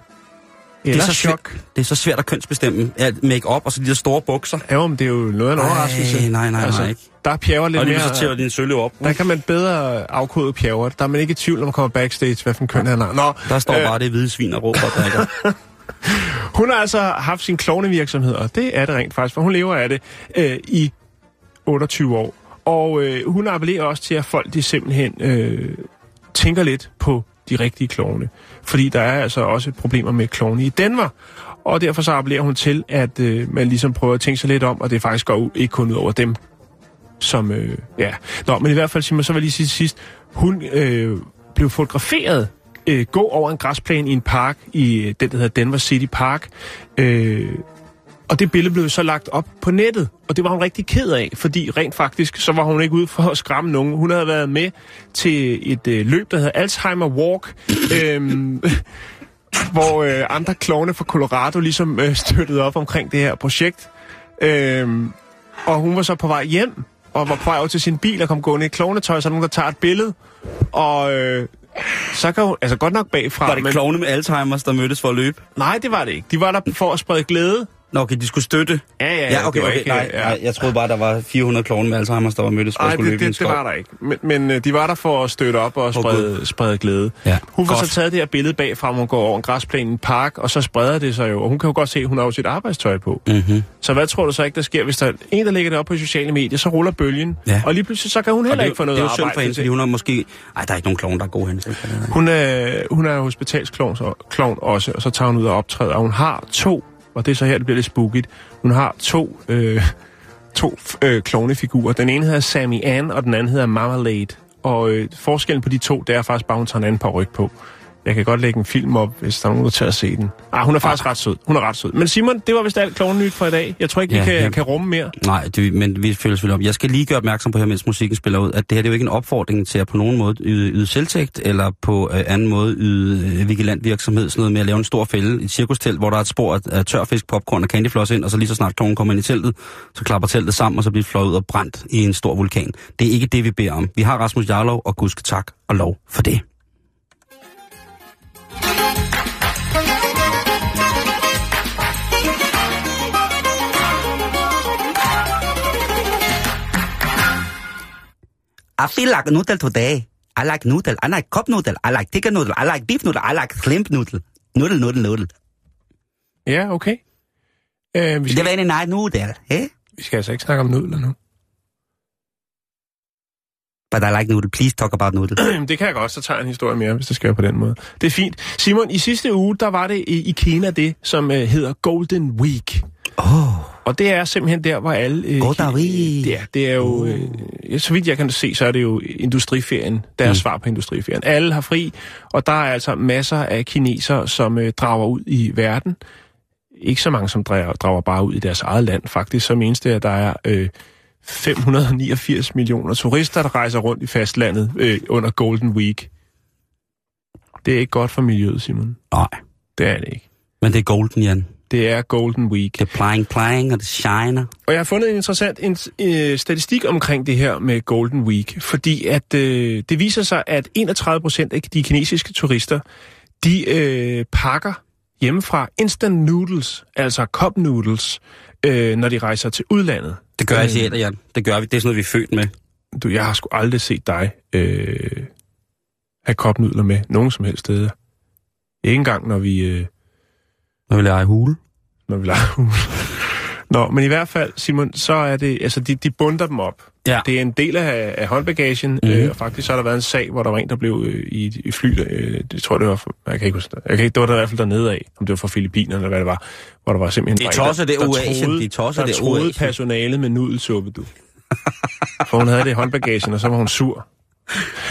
Det er, så svært, det er så svært at kønsbestemme. Ja, make-up og så de der store bukser. Ja, men det er jo noget af en overraskelse. Nej, nej, nej, altså, nej. Der pjaver lidt og mere... Og lige så tæller din sølle op. Der kan man bedre afkode pjaver. Der er man ikke i tvivl, når man kommer backstage, hvad for en køn han har. Nå, der står øh, bare det hvide svin og råber og drikker. Hun har altså haft sin klovnevirksomhed, og det er det rent faktisk, for hun lever af det øh, i otteogtyve år. Og øh, hun appellerer også til, at folk de simpelthen øh, tænker lidt på de rigtige klovne. Fordi der er altså også problemer med klovne i Danmark. Og derfor så appellerer hun til, at øh, man ligesom prøver at tænke sig lidt om, og det faktisk går ikke kun ud over dem, som... Øh, ja. Nå, men i hvert fald, Simon, så vil jeg lige sige til sidst, hun øh, blev fotograferet Øh, gå over en græsplæne i en park, i den, der hedder Denver City Park. Øh, og det billede blev så lagt op på nettet, og det var hun rigtig ked af, fordi rent faktisk, så var hun ikke ude for at skræmme nogen. Hun havde været med til et øh, løb, der hedder Alzheimer Walk, øh, hvor øh, andre klovne fra Colorado ligesom øh, støttede op omkring det her projekt. Øh, og hun var så på vej hjem, og var på vej over til sin bil og kom gående i klovnetøj, så nogen, der tager et billede, og... Øh, Så kan hun, altså godt nok bagfra... Var det klovne med Alzheimers, der mødtes for at løbe? Nej, det var det ikke. De var der for at sprede glæde. Nå, okay, de skulle støtte. Ja, ja, ja. Okay, okay, ikke, nej, ja. Nej, jeg troede bare, der var fire hundrede klovne med Alzheimers, der var mødtes for nej, at skulle det, løbe det, i en skov. Nej, det var der ikke. Men, men de var der for at støtte op og sprede, sprede glæde. Ja. Hun får så taget det her billede bagfra, hvor hun går over en græsplæne i en park, og så spreder det sig jo. Og hun kan jo godt se, at hun har jo sit arbejdstøj på. Mm-hmm. Så hvad tror du så ikke, der sker? Hvis der er en, der lægger det op på sociale medier, så ruller bølgen. Ja. Og lige pludselig, så kan hun heller det, ikke få noget arbejde. Det er jo synd for hende, fordi hun er måske... Ej, der er ikke nogen klovne, der er gode hende. Hun er, hun er hospitalsklovn også, og så tager hun ud og optræder, og hun har to. Og det er så her, det bliver lidt spookigt. Hun har to, øh, to øh, klovnefigurer. Den ene hedder Sammy Ann, og den anden hedder Marmalade. Og øh, forskellen på de to, det er faktisk bare, hun tager en anden paryk på. Jeg kan godt lægge en film op, hvis der er nogen, der tager at se den. Ah, hun er faktisk ah. ret sød. Hun er ret sød. Men Simon, det var vist alt klovnenyt for i dag. Jeg tror ikke, vi ja, kan, ja. kan rumme mere. Nej, det, men vi føler selvfølgelig om. Jeg skal lige gøre opmærksom på her, mens musikken spiller ud, at det her det er jo ikke en opfordring til at på nogen måde yde, yde selvtægt, eller på øh, anden måde yde øh, vigilant virksomhed, sådan noget med at lave en stor fælde i et cirkustelt, hvor der er et spor af tørfisk, popcorn og candyfloss ind, og så lige så snart klovnen kommer ind i teltet, så klapper teltet sammen, og så bliver fløjet ud og brændt i en stor vulkan. Det er ikke det, vi beder om. Vi har Rasmus Jarlov, og gud ske tak og lov for det. I feel like noodle today. I like noodle. I like cup noodle. I like chicken noodle. I like beef noodle. I like shrimp noodle. Noodle, noodle, noodle. Ja, yeah, okay. Uh, vi skal... Det var en nej noodle, eh? Vi skal altså ikke snakke om nudler nu. But I like noodle. Please talk about noodle. Det kan jeg godt, så tager jeg en historie mere, hvis det sker på den måde. Det er fint. Simon, i sidste uge, der var det i Kina det, som uh, hedder Golden Week. Åh... Oh. Og det er simpelthen der, hvor alle... Øh, det, er, det er jo... Øh, så vidt jeg kan se, så er det jo industriferien. Der er mm. svar på industriferien. Alle har fri, og der er altså masser af kinesere, som øh, drager ud i verden. Ikke så mange, som drager, drager bare ud i deres eget land, faktisk. Som eneste, at der er øh, fem hundrede og niogfirs millioner turister, der rejser rundt i fastlandet øh, under Golden Week. Det er ikke godt for miljøet, Simon. Nej. Det er det ikke. Men det er golden, Jan. Det er Golden Week. Det er plying, plying, og det shiner. Og jeg har fundet en interessant en, øh, statistik omkring det her med Golden Week, fordi at øh, det viser sig, at enogtredive procent af de kinesiske turister, de øh, pakker hjemmefra instant noodles, altså cup noodles, øh, når de rejser til udlandet. Det gør jeg øh, ikke, Jan. Det gør vi. Det er sådan noget, vi er født med. Du, jeg har sgu aldrig set dig øh, have kopnudler med nogen som helst steder. Ikke engang, når vi... Øh, når vi leger hule. Når vi leger hule. Nå, men i hvert fald, Simon, så er det... Altså, de, de bunter dem op. Ja. Det er en del af, af håndbagagen, mm-hmm. øh, og faktisk så har der været en sag, hvor der var en, der blev øh, i, i fly... Øh, det tror jeg, det var... For, jeg kan ikke huske det. Jeg kan ikke, det var der i hvert fald dernede af, om det var fra Filippinerne, eller hvad det var, hvor der var simpelthen... De tosser det Oasien. De tosser det Oasien. Der troede personalet med nudelsuppe, du. For hun havde det i håndbagagen, og så var hun sur.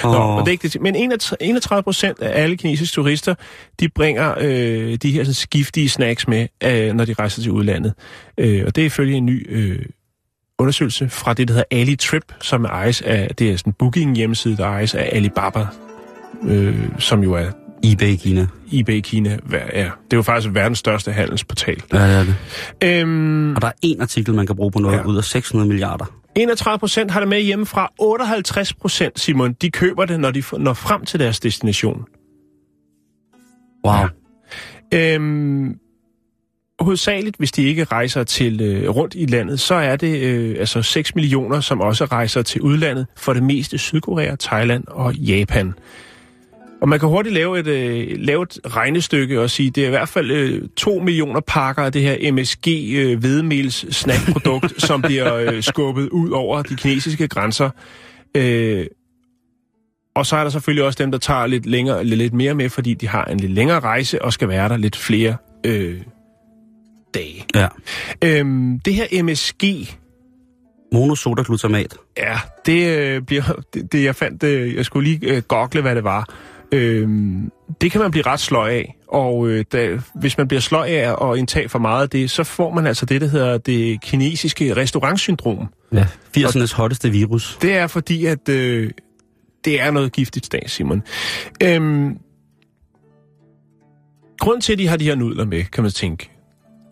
Oh. Nå, men, det er ikke det. Men enogtredive procent af alle kinesiske turister, de bringer øh, de her sådan, skiftige snacks med, øh, når de rejser til udlandet. Øh, og det er ifølge en ny øh, undersøgelse fra det, der hedder AliTrip, som ejes af, det er sådan en booking-hjemmeside, der ejes af Alibaba, øh, som jo er... eBay Kina. eBay Kina, ja. Det er jo faktisk verdens største handelsportal. Ja, det er det. Øhm, og der er én artikel, man kan bruge på noget ja. Ud af seks hundrede milliarder. enogtredive procent har det med hjemmefra. otteoghalvtreds procent, Simon, de køber det, når de når frem til deres destination. Wow. Ja. Øhm, hovedsageligt, hvis de ikke rejser til øh, rundt i landet, så er det øh, altså seks millioner, som også rejser til udlandet, for det meste Sydkorea, Thailand og Japan. Og man kan hurtigt lave et, øh, lave et regnestykke og sige, det er i hvert fald øh, to millioner pakker af det her M S G øh, hvedemels snackprodukt, som bliver øh, skubbet ud over de kinesiske grænser. Øh, og så er der selvfølgelig også dem, der tager lidt længere, lidt mere med, fordi de har en lidt længere rejse og skal være der lidt flere øh, dage. Ja. Øhm, det her M S G... monosodagglutamat. Ja, det øh, bliver... Det, det jeg fandt... Øh, jeg skulle lige øh, google, hvad det var. Øhm, det kan man blive ret sløj af, og øh, da, hvis man bliver sløj af og indtager for meget af det, så får man altså det, der hedder det kinesiske restaurantsyndrom. Ja, firsernes hotteste virus. Det er fordi, at øh, det er noget giftigt stat, Simon. Øhm, grunden til, at de har de her nudler med, kan man tænke.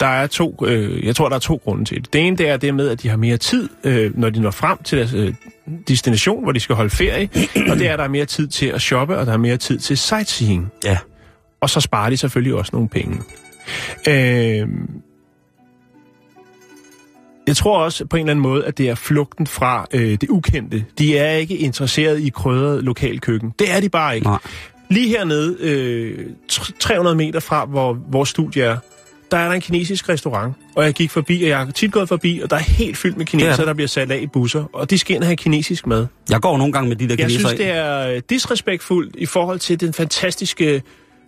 Der er to, øh, jeg tror, der er to grunde til det. Det ene, det er det med, at de har mere tid, øh, når de når frem til deres øh, destination, hvor de skal holde ferie. Og det er, der er mere tid til at shoppe, og der er mere tid til sightseeing. Ja. Og så sparer de selvfølgelig også nogle penge. Øh, jeg tror også på en eller anden måde, at det er flugten fra øh, det ukendte. De er ikke interesseret i krydret lokalkøkken. Det er de bare ikke. Nej. Lige hernede, øh, tre hundrede meter fra, hvor vores studie er, der er der en kinesisk restaurant, og jeg gik forbi, og jeg har tit gået forbi, og der er helt fyldt med kinesere, ja. Der bliver sat af i busser, og de skal ind og have kinesisk mad. Jeg går nogle gange med de der kinesere. Jeg synes, det er disrespektfuldt i forhold til den fantastiske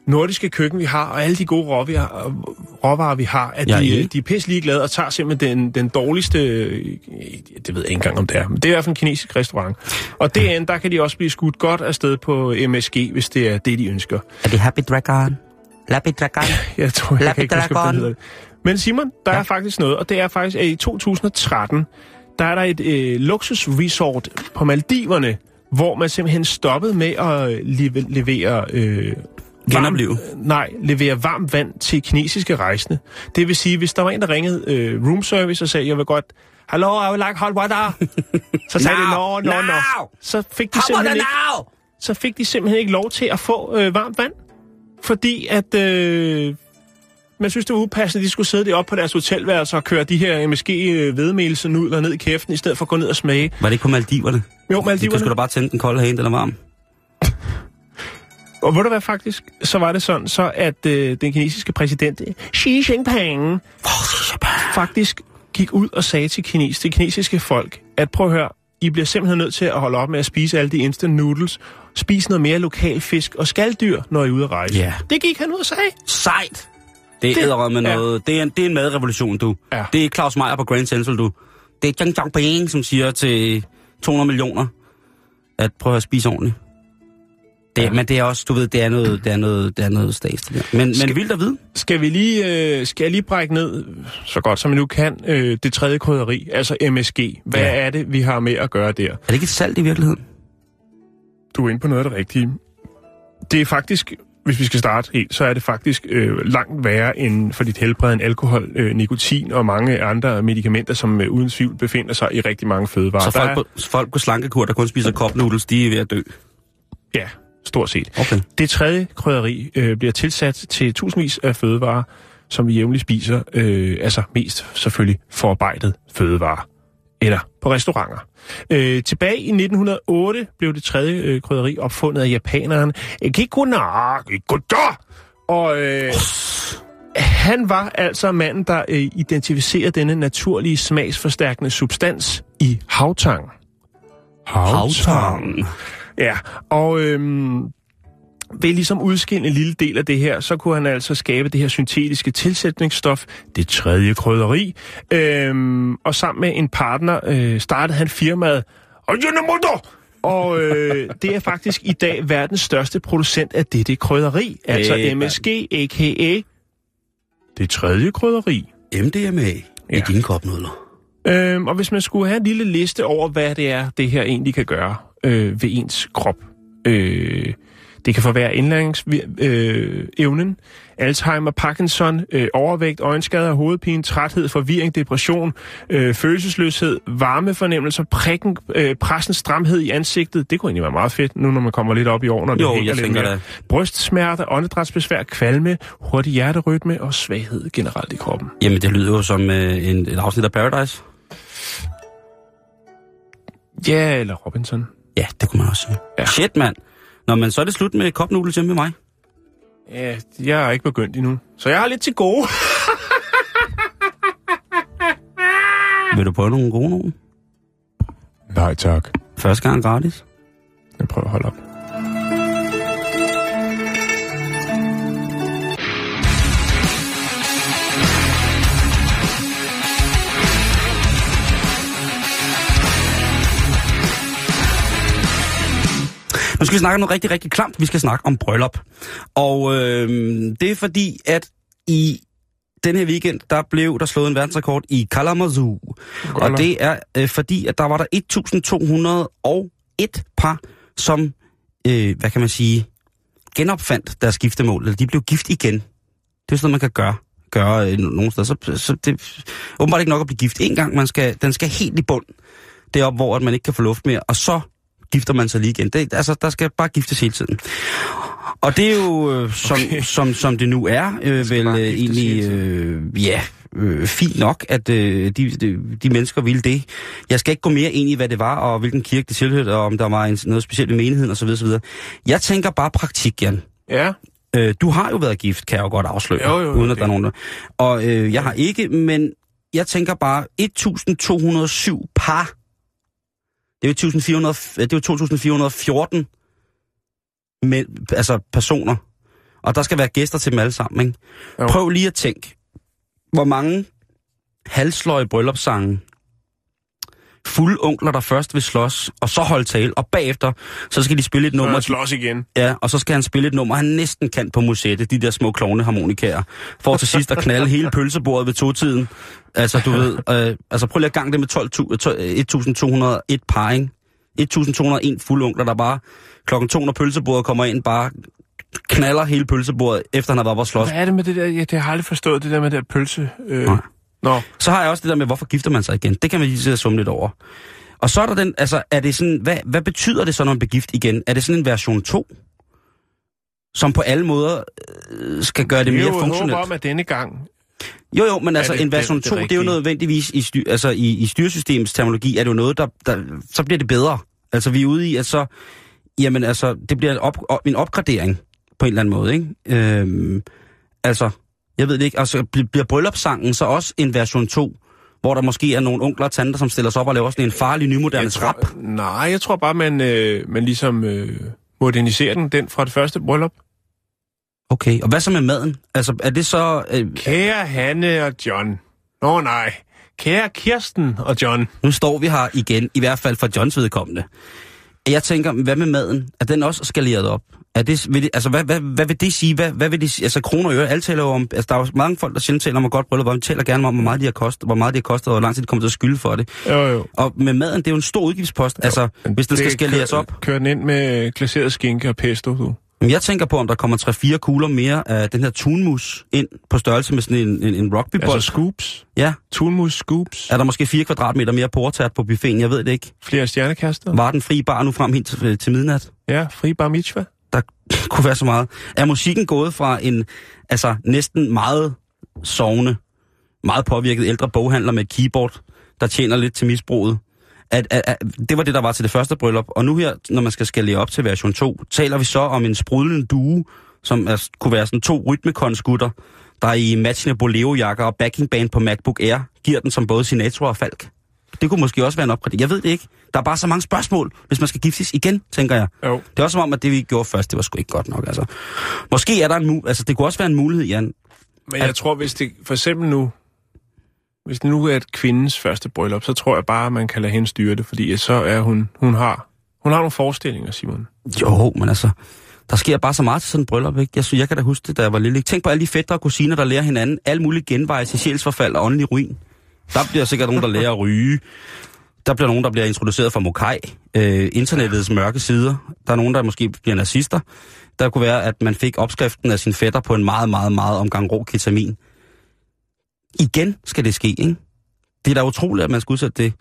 nordiske køkken, vi har, og alle de gode råvarer, vi har, at de, de er pisse ligeglade og tager simpelthen den, den dårligste, det ved jeg ikke engang om det er, men det er i hvert fald en kinesisk restaurant. Og derinde, der kan de også blive skudt godt afsted på M S G, hvis det er det, de ønsker. Er det Happy Dragon? Lapidragon. Jeg tror, jeg kan ikke huske, hvad det hedder. Men Simon, der ja. Er faktisk noget, og det er faktisk, at i to tusind og tretten, der er der et øh, luksusresort på Maldiverne, hvor man simpelthen stoppede med at leve, levere... Øh, Genoplive? Nej, levere varmt vand til kinesiske rejsende. Det vil sige, hvis der var en, der ringede øh, roomservice og sagde, jeg vil godt... Hello, I would like hot water. Så sagde no, de, no, no, no. no. Så, fik de simpelthen ikke, så fik de simpelthen ikke lov til at få øh, varmt vand. Fordi at øh, man synes, det var upassende, at de skulle sidde deroppe på deres hotelværelse og køre de her M S G-hvedemelsnudler ned i kæften, i stedet for at gå ned og smage. Var det ikke på Maldiverne? Jo, Maldiverne. De kunne sgu da bare tænde den kolde herinde, den er varm. Og ved du hvad faktisk, så var det sådan, så at øh, den kinesiske præsident, Xi Jinping, faktisk gik ud og sagde til kines, det kinesiske folk, at prøv at høre, I bliver simpelthen nødt til at holde op med at spise alle de instant noodles, spise noget mere lokal fisk og skaldyr, når I er ude at rejse. Yeah. Det gik han ud og sagde. Sejt! Det er æderrømme med ja. Noget. Det er, en, det er en madrevolution, du. Ja. Det er Claus Meyer på Grand Central, du. Det er Jan Elhøj, som siger til to hundrede millioner, at prøve at spise ordentligt. Det, ja. Men det er også, du ved, det er noget, det er noget, det er noget stads. Men, men vildt at vide. Skal vi lige, øh, skal jeg lige brække ned, så godt som vi nu kan, øh, det tredje krydderi, altså M S G. Hvad ja. Er det, vi har med at gøre der? Er det ikke et salt i virkeligheden? Du er inde på noget af det rigtige. Det er faktisk hvis vi skal starte helt, så er det faktisk øh, langt værre end for dit helbred end alkohol, øh, nikotin og mange andre medicamenter, som øh, uden tvivl befinder sig i rigtig mange fødevarer. Så folk, er... på, folk på slankekur, der kun spiser kopnudels, de er ved at dø? Ja, stort set. Okay. Det tredje krydderi øh, bliver tilsat til tusindvis af fødevarer, som vi jævnligt spiser, øh, altså mest selvfølgelig forarbejdet fødevarer. Eller på restauranter. Øh, tilbage i nitten hundrede og otte blev det tredje øh, krydderi opfundet af japaneren Kikunagi Goto. Og øh, han var altså manden, der øh, identificerede denne naturlige smagsforstærkende substans i havtang. Havtang? Ja, og... Øh, ved ligesom udskille en lille del af det her, så kunne han altså skabe det her syntetiske tilsætningsstof, det tredje krydderi. Øhm, og sammen med en partner øh, startede han firmaet Ajinomoto. Og øh, det er faktisk i dag verdens største producent af dette krydderi. Altså hey, M S G, a k a det tredje krydderi. M D M A ja. I dine kopnudler. Øhm, og hvis man skulle have en lille liste over, hvad det er, det her egentlig kan gøre øh, ved ens krop. Øh... Det kan forværre indlæringsevnen, øh, Alzheimer, Parkinson, øh, overvægt, øjenskader, hovedpine, træthed, forvirring, depression, øh, følelsesløshed, varmefornemmelser, prikken, øh, pressens stramhed i ansigtet. Det kunne egentlig være meget fedt, nu når man kommer lidt op i år, når det hænger lidt mere. Brystsmerter, åndedrætsbesvær, kvalme, hurtig hjerterytme og svaghed generelt i kroppen. Jamen, det lyder jo som øh, en, et afsnit af Paradise. Ja, eller Robinson. Ja, det kunne man også sige. Ja. Shit, mand. Nå, men så er det slut med kopnudels hjemme med mig. Ja, jeg er ikke begyndt endnu. Så jeg har lidt til gode. Vil du prøve nogle gode nogen? Nej, tak. Første gang gratis. Jeg prøver at holde op. Nu skal vi snakke om noget rigtig, rigtig klamt. Vi skal snakke om bryllup. Og øh, det er fordi, at i den her weekend, der blev der slået en verdensrekord i Kalamazoo. Godt. Og det er øh, fordi, at der var der et tusind to hundrede og et par, som, øh, hvad kan man sige, genopfandt deres giftermål. Eller de blev gift igen. Det er sådan noget, man kan gøre, gøre øh, nogen steder. Så, så det er åbenbart ikke nok at blive gift en gang. Man skal, den skal helt i bund. Det er op, hvor at man ikke kan få luft mere. Og så gifter man sig lige igen. Det, altså, der skal bare giftes hele tiden. Og det er jo, øh, som, okay. som, som det nu er, øh, vel øh, egentlig, øh, ja, øh, fint nok, at øh, de, de, de mennesker ville det. Jeg skal ikke gå mere ind i, hvad det var, og hvilken kirke det tilhørte, og om der var en, noget specielt i menigheden, osv. osv. Jeg tænker bare praktik, Jan. Ja. Øh, du har jo været gift, kan jeg jo godt afsløre, jo, jo, uden at der er nogen der. Og øh, jeg har ikke, men jeg tænker bare, et tusind to hundrede og syv par. Det er jo to tusind fire hundrede og fjorten med, altså personer, og der skal være gæster til dem alle sammen, ikke? Jo. Prøv lige at tænke, hvor mange halsløje bryllupssange, fulde onkler, der først vil slås, og så holde tale, og bagefter, så skal de spille et nummer. Så slås igen. Ja, og så skal han spille et nummer, han næsten kan på musette, de der små klovne harmonikaer, for til sidst at knalde hele pølsebordet ved to-tiden. Altså, du ved, øh, altså prøv lige at gange det med tolv, to, et tusind to hundrede og et par, ikke? et tusind to hundrede og en fulde onkler, der bare klokken to, når pølsebordet kommer ind, bare knaller hele pølsebordet, efter han har været op og slås. Hvad er det med det der? Jeg, jeg har aldrig forstået det der med det der pølse... Øh. Nej. Nå. Så har jeg også det der med, hvorfor gifter man sig igen? Det kan man lige sidde og summe lidt over. Og så er der den, altså, er det sådan, hvad, hvad betyder det så, når man bliver gift igen? Er det sådan en version to, som på alle måder øh, skal gøre det mere funktionelt? Det er jo håb om, at denne gang... Jo, jo, men altså, det, en version det, to, det, det er jo nødvendigvis, i, styr, altså, i, i styresystemets terminologi, er det jo noget, der, der... Så bliver det bedre. Altså, vi er ude i, at så... Jamen, altså, det bliver en, op, en opgradering, på en eller anden måde, ikke? Øhm, altså... Jeg ved det ikke, altså bliver bryllupssangen så også en version to, hvor der måske er nogle onkler og tanter, som stiller sig op og laver sådan en farlig, nymoderne trap? Nej, jeg tror bare, man, øh, man ligesom øh, moderniserer den, den fra det første bryllup. Okay, og hvad så med maden? Altså, er det så... Øh, Kære Hanne og John. Nå nej. Kære Kirsten og John. Nu står vi her igen, i hvert fald for Johns vedkommende. Jeg tænker, hvad med maden? Er den også skaleret op? Er det, vil det, altså, hvad, hvad, hvad vil det sige? Hvad, hvad vil det sige? Altså, kroner og øre, alle taler om... Altså, der er jo mange folk, der sjældent taler om, hvor godt bryllup, hvor de taler gerne om, hvor meget de har kostet, hvor meget de har kostet, og hvor lang tid de kommer til at skylde for det. Jo, jo. Og med maden, det er jo en stor udgiftspost, jo, altså, hvis den skal skaleres op. Kører den ind med glaseret skinke og pesto, du? Jeg tænker på, om der kommer tre fire kugler mere af den her tunmus ind på størrelse med sådan en, en, en rugbybold. Altså scoops? Ja. Tunmus scoops? Er der måske fire kvadratmeter mere portræt på buffeten? Jeg ved det ikke. Flere stjernekaster? Var den frie bar nu frem helt til, til midnat? Ja, fri bar mitzvah. Der kunne være så meget. Er musikken gået fra en altså næsten meget sovende, meget påvirket ældre boghandler med et keyboard, der tjener lidt til misbruget? At, at, at det var det, der var til det første bryllup. Og nu her, når man skal skalere op til version to, taler vi så om en sprudlende due, som er, kunne være sådan to rytmekonskutter, der i matchende bolero-jakker og backingband på MacBook Air giver den som både Sinatra og Falk. Det kunne måske også være en opgradering. Jeg ved det ikke. Der er bare så mange spørgsmål, hvis man skal giftes igen, tænker jeg. Jo. Det er også som om, at det, vi gjorde først, det var sgu ikke godt nok. Altså. Måske er der en mulighed. Altså, det kunne også være en mulighed, Jan. Men jeg at, tror, hvis det for eksempel nu... Hvis det nu er et kvindens første bryllup, så tror jeg bare, at man kan lade hende styre det, fordi så er hun, hun har, hun har nogle forestillinger, Simon. Jo, men altså, der sker bare så meget til sådan et bryllup, ikke? Jeg, så, jeg kan da huske det, da jeg var lille. Tænk på alle de fætre og kusiner, der lærer hinanden alle mulige genveje til sjælsforfald og åndelig ruin. Der bliver sikkert nogen, der lærer at ryge. Der bliver nogen, der bliver introduceret for Mokai, øh, internettets mørke sider. Der er nogen, der måske bliver nazister. Der kunne være, at man fik opskriften af sin fætter på en meget, meget, meget omgang rå ketamin. Igen skal det ske, ikke? Det er da utroligt, at man skal udsætte det.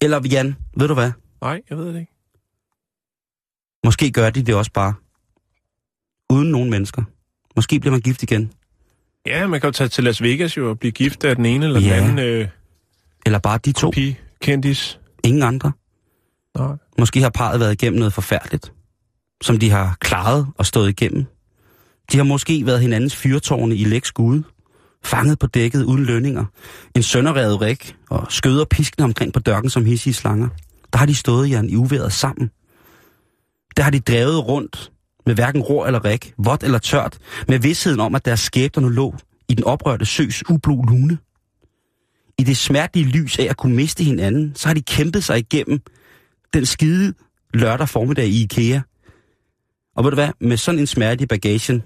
Eller Jan, ved du hvad? Nej, jeg ved det ikke. Måske gør de det også bare. Uden nogen mennesker. Måske bliver man gift igen. Ja, man kan jo tage til Las Vegas jo og blive gift af den ene eller ja. den anden. Øh, eller bare de to. Kopi, kendis. Ingen andre. Nej. Måske har parret været igennem noget forfærdeligt, som de har klaret og stået igennem. De har måske været hinandens fyrtårne i læk skude. Fanget på dækket uden lønninger. En sønderrevet ræk og skøder piskende omkring på dørken som hissige slanger. Der har de stået, Jan, i uværet sammen. Der har de drevet rundt med hverken ror eller ræk, vådt eller tørt, med vidsheden om, at deres skæbner nu lå i den oprørte søs ublå lune. I det smertelige lys af at kunne miste hinanden, så har de kæmpet sig igennem den skide lørdag formiddag i IKEA. Og ved du hvad, med sådan en smerte i bagagen,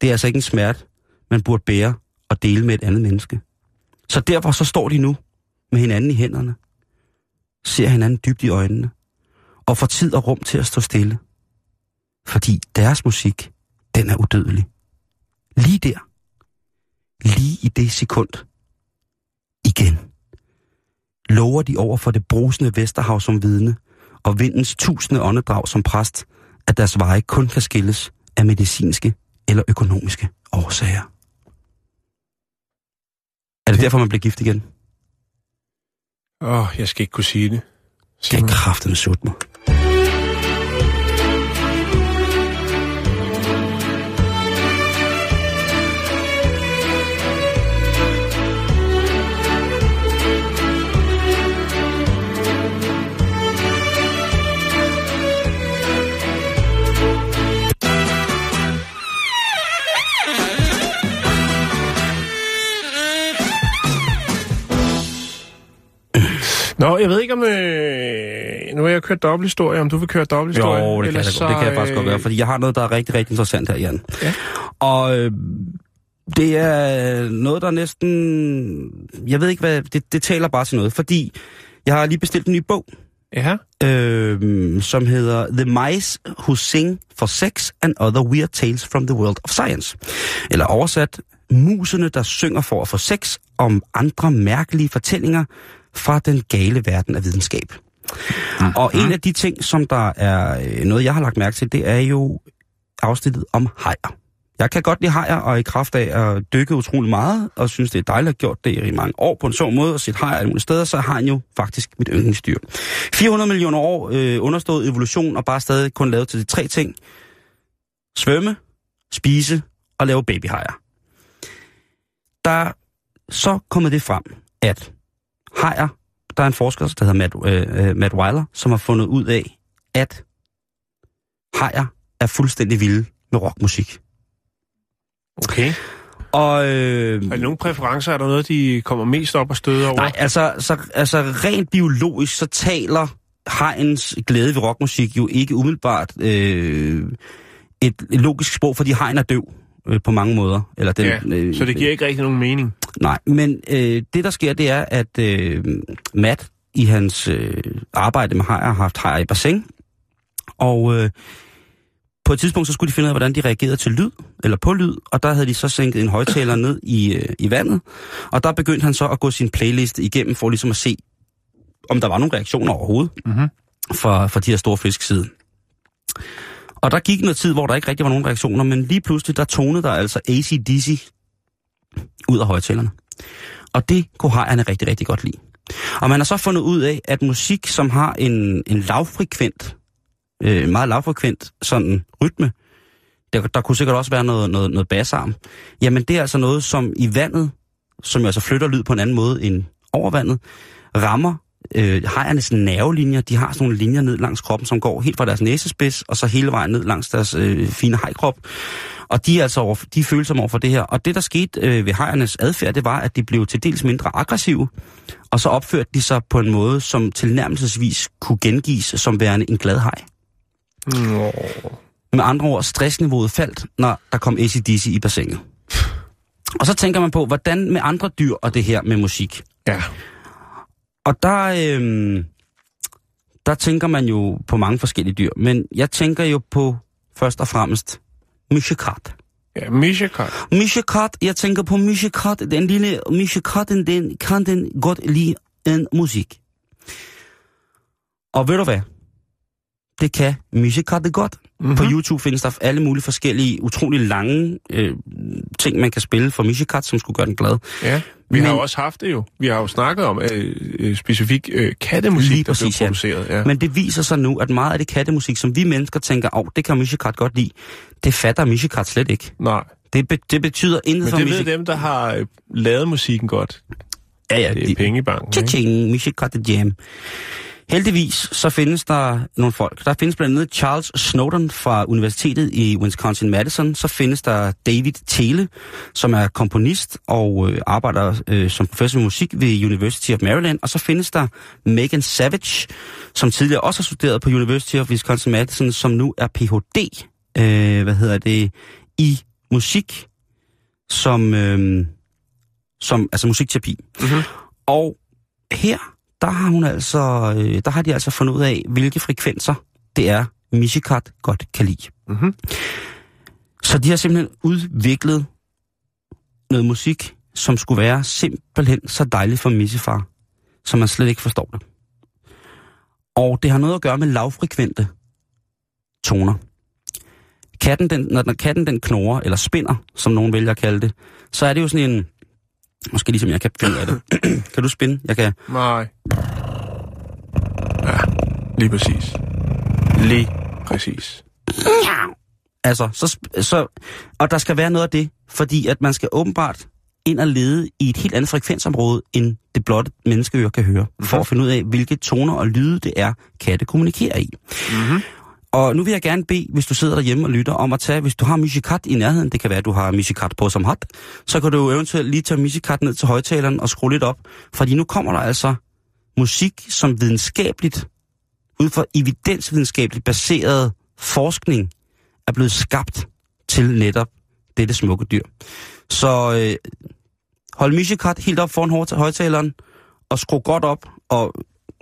det er altså ikke en smerte, man burde bære og dele med et andet menneske. Så derfor så står de nu med hinanden i hænderne, ser hinanden dybt i øjnene, og får tid og rum til at stå stille. Fordi deres musik, den er udødelig. Lige der. Lige i det sekund. Igen. Lover de over for det brusende Vesterhav som vidne, og vindens tusinde åndedrag som præst, at deres veje kun kan skilles af medicinske eller økonomiske årsager. Er det derfor, man bliver gift igen? Åh, oh, jeg skal ikke kunne sige det. Sig det er kraftedeme sut mig. Nå, jeg ved ikke om... Øh, nu har jeg kørt dobbelthistorie, om du vil køre dobbelthistorie. Jo, det kan, så, det kan jeg faktisk øh... godt gøre, fordi jeg har noget, der er rigtig, rigtig interessant her, Jan. Ja. Og øh, det er noget, der næsten... Jeg ved ikke, hvad... Det, det taler bare til noget, fordi jeg har lige bestilt en ny bog, ja. øh, som hedder The Mice Who Sing for Sex and Other Weird Tales from the World of Science. Eller oversat, musene, der synger for at få sex om andre mærkelige fortællinger, fra den gale verden af videnskab. Aha. Og en af de ting, som der er noget, jeg har lagt mærke til, det er jo afsnittet om hajer. Jeg kan godt lide hajer, og i kraft af at dykke utrolig meget, og synes, det er dejligt at have gjort det i mange år på en sådan måde, og set hajer alle mulige steder, så har han jo faktisk mit yndlingsdyr. fire hundrede millioner år øh, understået evolution, og bare stadig kun lavet til de tre ting. Svømme, spise og lave babyhajer. Der så kommer det frem, at hajer, der er en forsker, der hedder Matt, øh, Matt Weiler, som har fundet ud af, at hajer er fuldstændig vilde med rockmusik. Okay. Og, øh, er der nogle præferencer? Er der noget, de kommer mest op og støder over? Nej, altså, så, altså rent biologisk, så taler hajens glæde ved rockmusik jo ikke umiddelbart øh, et, et logisk sprog, fordi hajen er døv. På mange måder. Eller den, ja, øh, så det giver ikke rigtig nogen mening. Nej, men øh, det der sker, det er, at øh, Matt i hans øh, arbejde med hajer har haft hajer i bassin, og øh, På et tidspunkt, så skulle de finde ud af, hvordan de reagerede til lyd, eller på lyd, og der havde de så sænket en højtaler ned i, i vandet, og der begyndte han så at gå sin playlist igennem, for ligesom at se, om der var nogle reaktioner overhovedet, mm-hmm. fra, fra de her store fisk side. Og der gik noget tid, hvor der ikke rigtig var nogen reaktioner, men lige pludselig, der tonede der altså A C D C ud af højtalerne. Og det kunne hejerne rigtig, rigtig godt lide. Og man har så fundet ud af, at musik, som har en, en lavfrekvent, øh, meget lavfrekvent sådan rytme, der, der kunne sikkert også være noget, noget, noget bassarm, jamen det er altså noget, som i vandet, som jo altså flytter lyd på en anden måde end over vandet, rammer øh, hejernes nervelinjer. De har sådan nogle linjer ned langs kroppen, som går helt fra deres næsespids, og så hele vejen ned langs deres øh, fine hejkrop. Og de er altså over, de er følsomme over for det her. Og det, der skete øh, ved hejernes adfærd, det var, at de blev til dels mindre aggressive, og så opførte de sig på en måde, som tilnærmelsesvis kunne gengives som værende en glad hej. Nå. Med andre ord, stressniveauet faldt, når der kom A C D C i bassinet. Og så tænker man på, hvordan med andre dyr og det her med musik. Ja. Og der, øh, der tænker man jo på mange forskellige dyr, men jeg tænker jo på først og fremmest Mishikrat. Ja, Mishikrat. Mishikrat, jeg tænker på Mishikrat. Den lille Mishikrat, den kan den godt lide en musik. Og ved du hvad? Det kan Mishikrat det godt. Mm-hmm. På YouTube findes der alle mulige forskellige, utrolig lange øh, ting, man kan spille for Mishikrat, som skulle gøre den glad. Ja, vi men, har også haft det jo. Vi har jo snakket om øh, øh, specifik øh, kattemusik, der blev produceret. Ja. Ja. Men det viser sig nu, at meget af det kattemusik, som vi mennesker tænker, åh, oh, det kan Mishikrat godt lide, det fatter Mishikrat slet ikke. Nej. Det, be- det betyder intet for Mishikrat. Men det ved dem, der har øh, lavet musikken godt. Ja, ja. Det er de, penge i banken, ikke? Mishikrat the jam. Heldigvis så findes der nogle folk. Der findes blandt andet Charles Snowden fra Universitetet i Wisconsin-Madison. Så findes der David Thiele, som er komponist og øh, arbejder øh, som professor i musik ved University of Maryland. Og så findes der Megan Savage, som tidligere også har studeret på University of Wisconsin-Madison, som nu er P H D, øh, hvad hedder det, i musik, som, øh, som altså musikterapi. Mm-hmm. Og her Der har, hun altså, der har de altså fundet ud af, hvilke frekvenser det er, Mishikrat godt kan lide. Mm-hmm. Så de har simpelthen udviklet noget musik, som skulle være simpelthen så dejligt for missefar, som man slet ikke forstår det. Og det har noget at gøre med lavfrekvente toner. Katten, den, når katten den knurrer, eller spinder, som nogen vælger at kalde det, så er det jo sådan en... Måske ligesom jeg kan finde af det. Kan du spinde? Jeg kan. Nej. Ja, lige præcis. Lige præcis. Altså, så, så... Og der skal være noget af det, fordi at man skal åbenbart ind og lede i et helt andet frekvensområde, end det blotte menneskeører kan høre, mm-hmm. for at finde ud af, hvilke toner og lyde det er, katte kommunikerer i. Mhm. Og nu vil jeg gerne bede, hvis du sidder derhjemme og lytter, om at tage, hvis du har Mishikrat i nærheden, det kan være, at du har Mishikrat på som hat, så kan du jo eventuelt lige tage Mishikrat ned til højtaleren og skrue lidt op, fordi nu kommer der altså musik, som videnskabeligt, ud fra evidensvidenskabeligt baseret forskning, er blevet skabt til netop dette smukke dyr. Så øh, hold Mishikrat helt op foran højtaleren, og skru godt op, og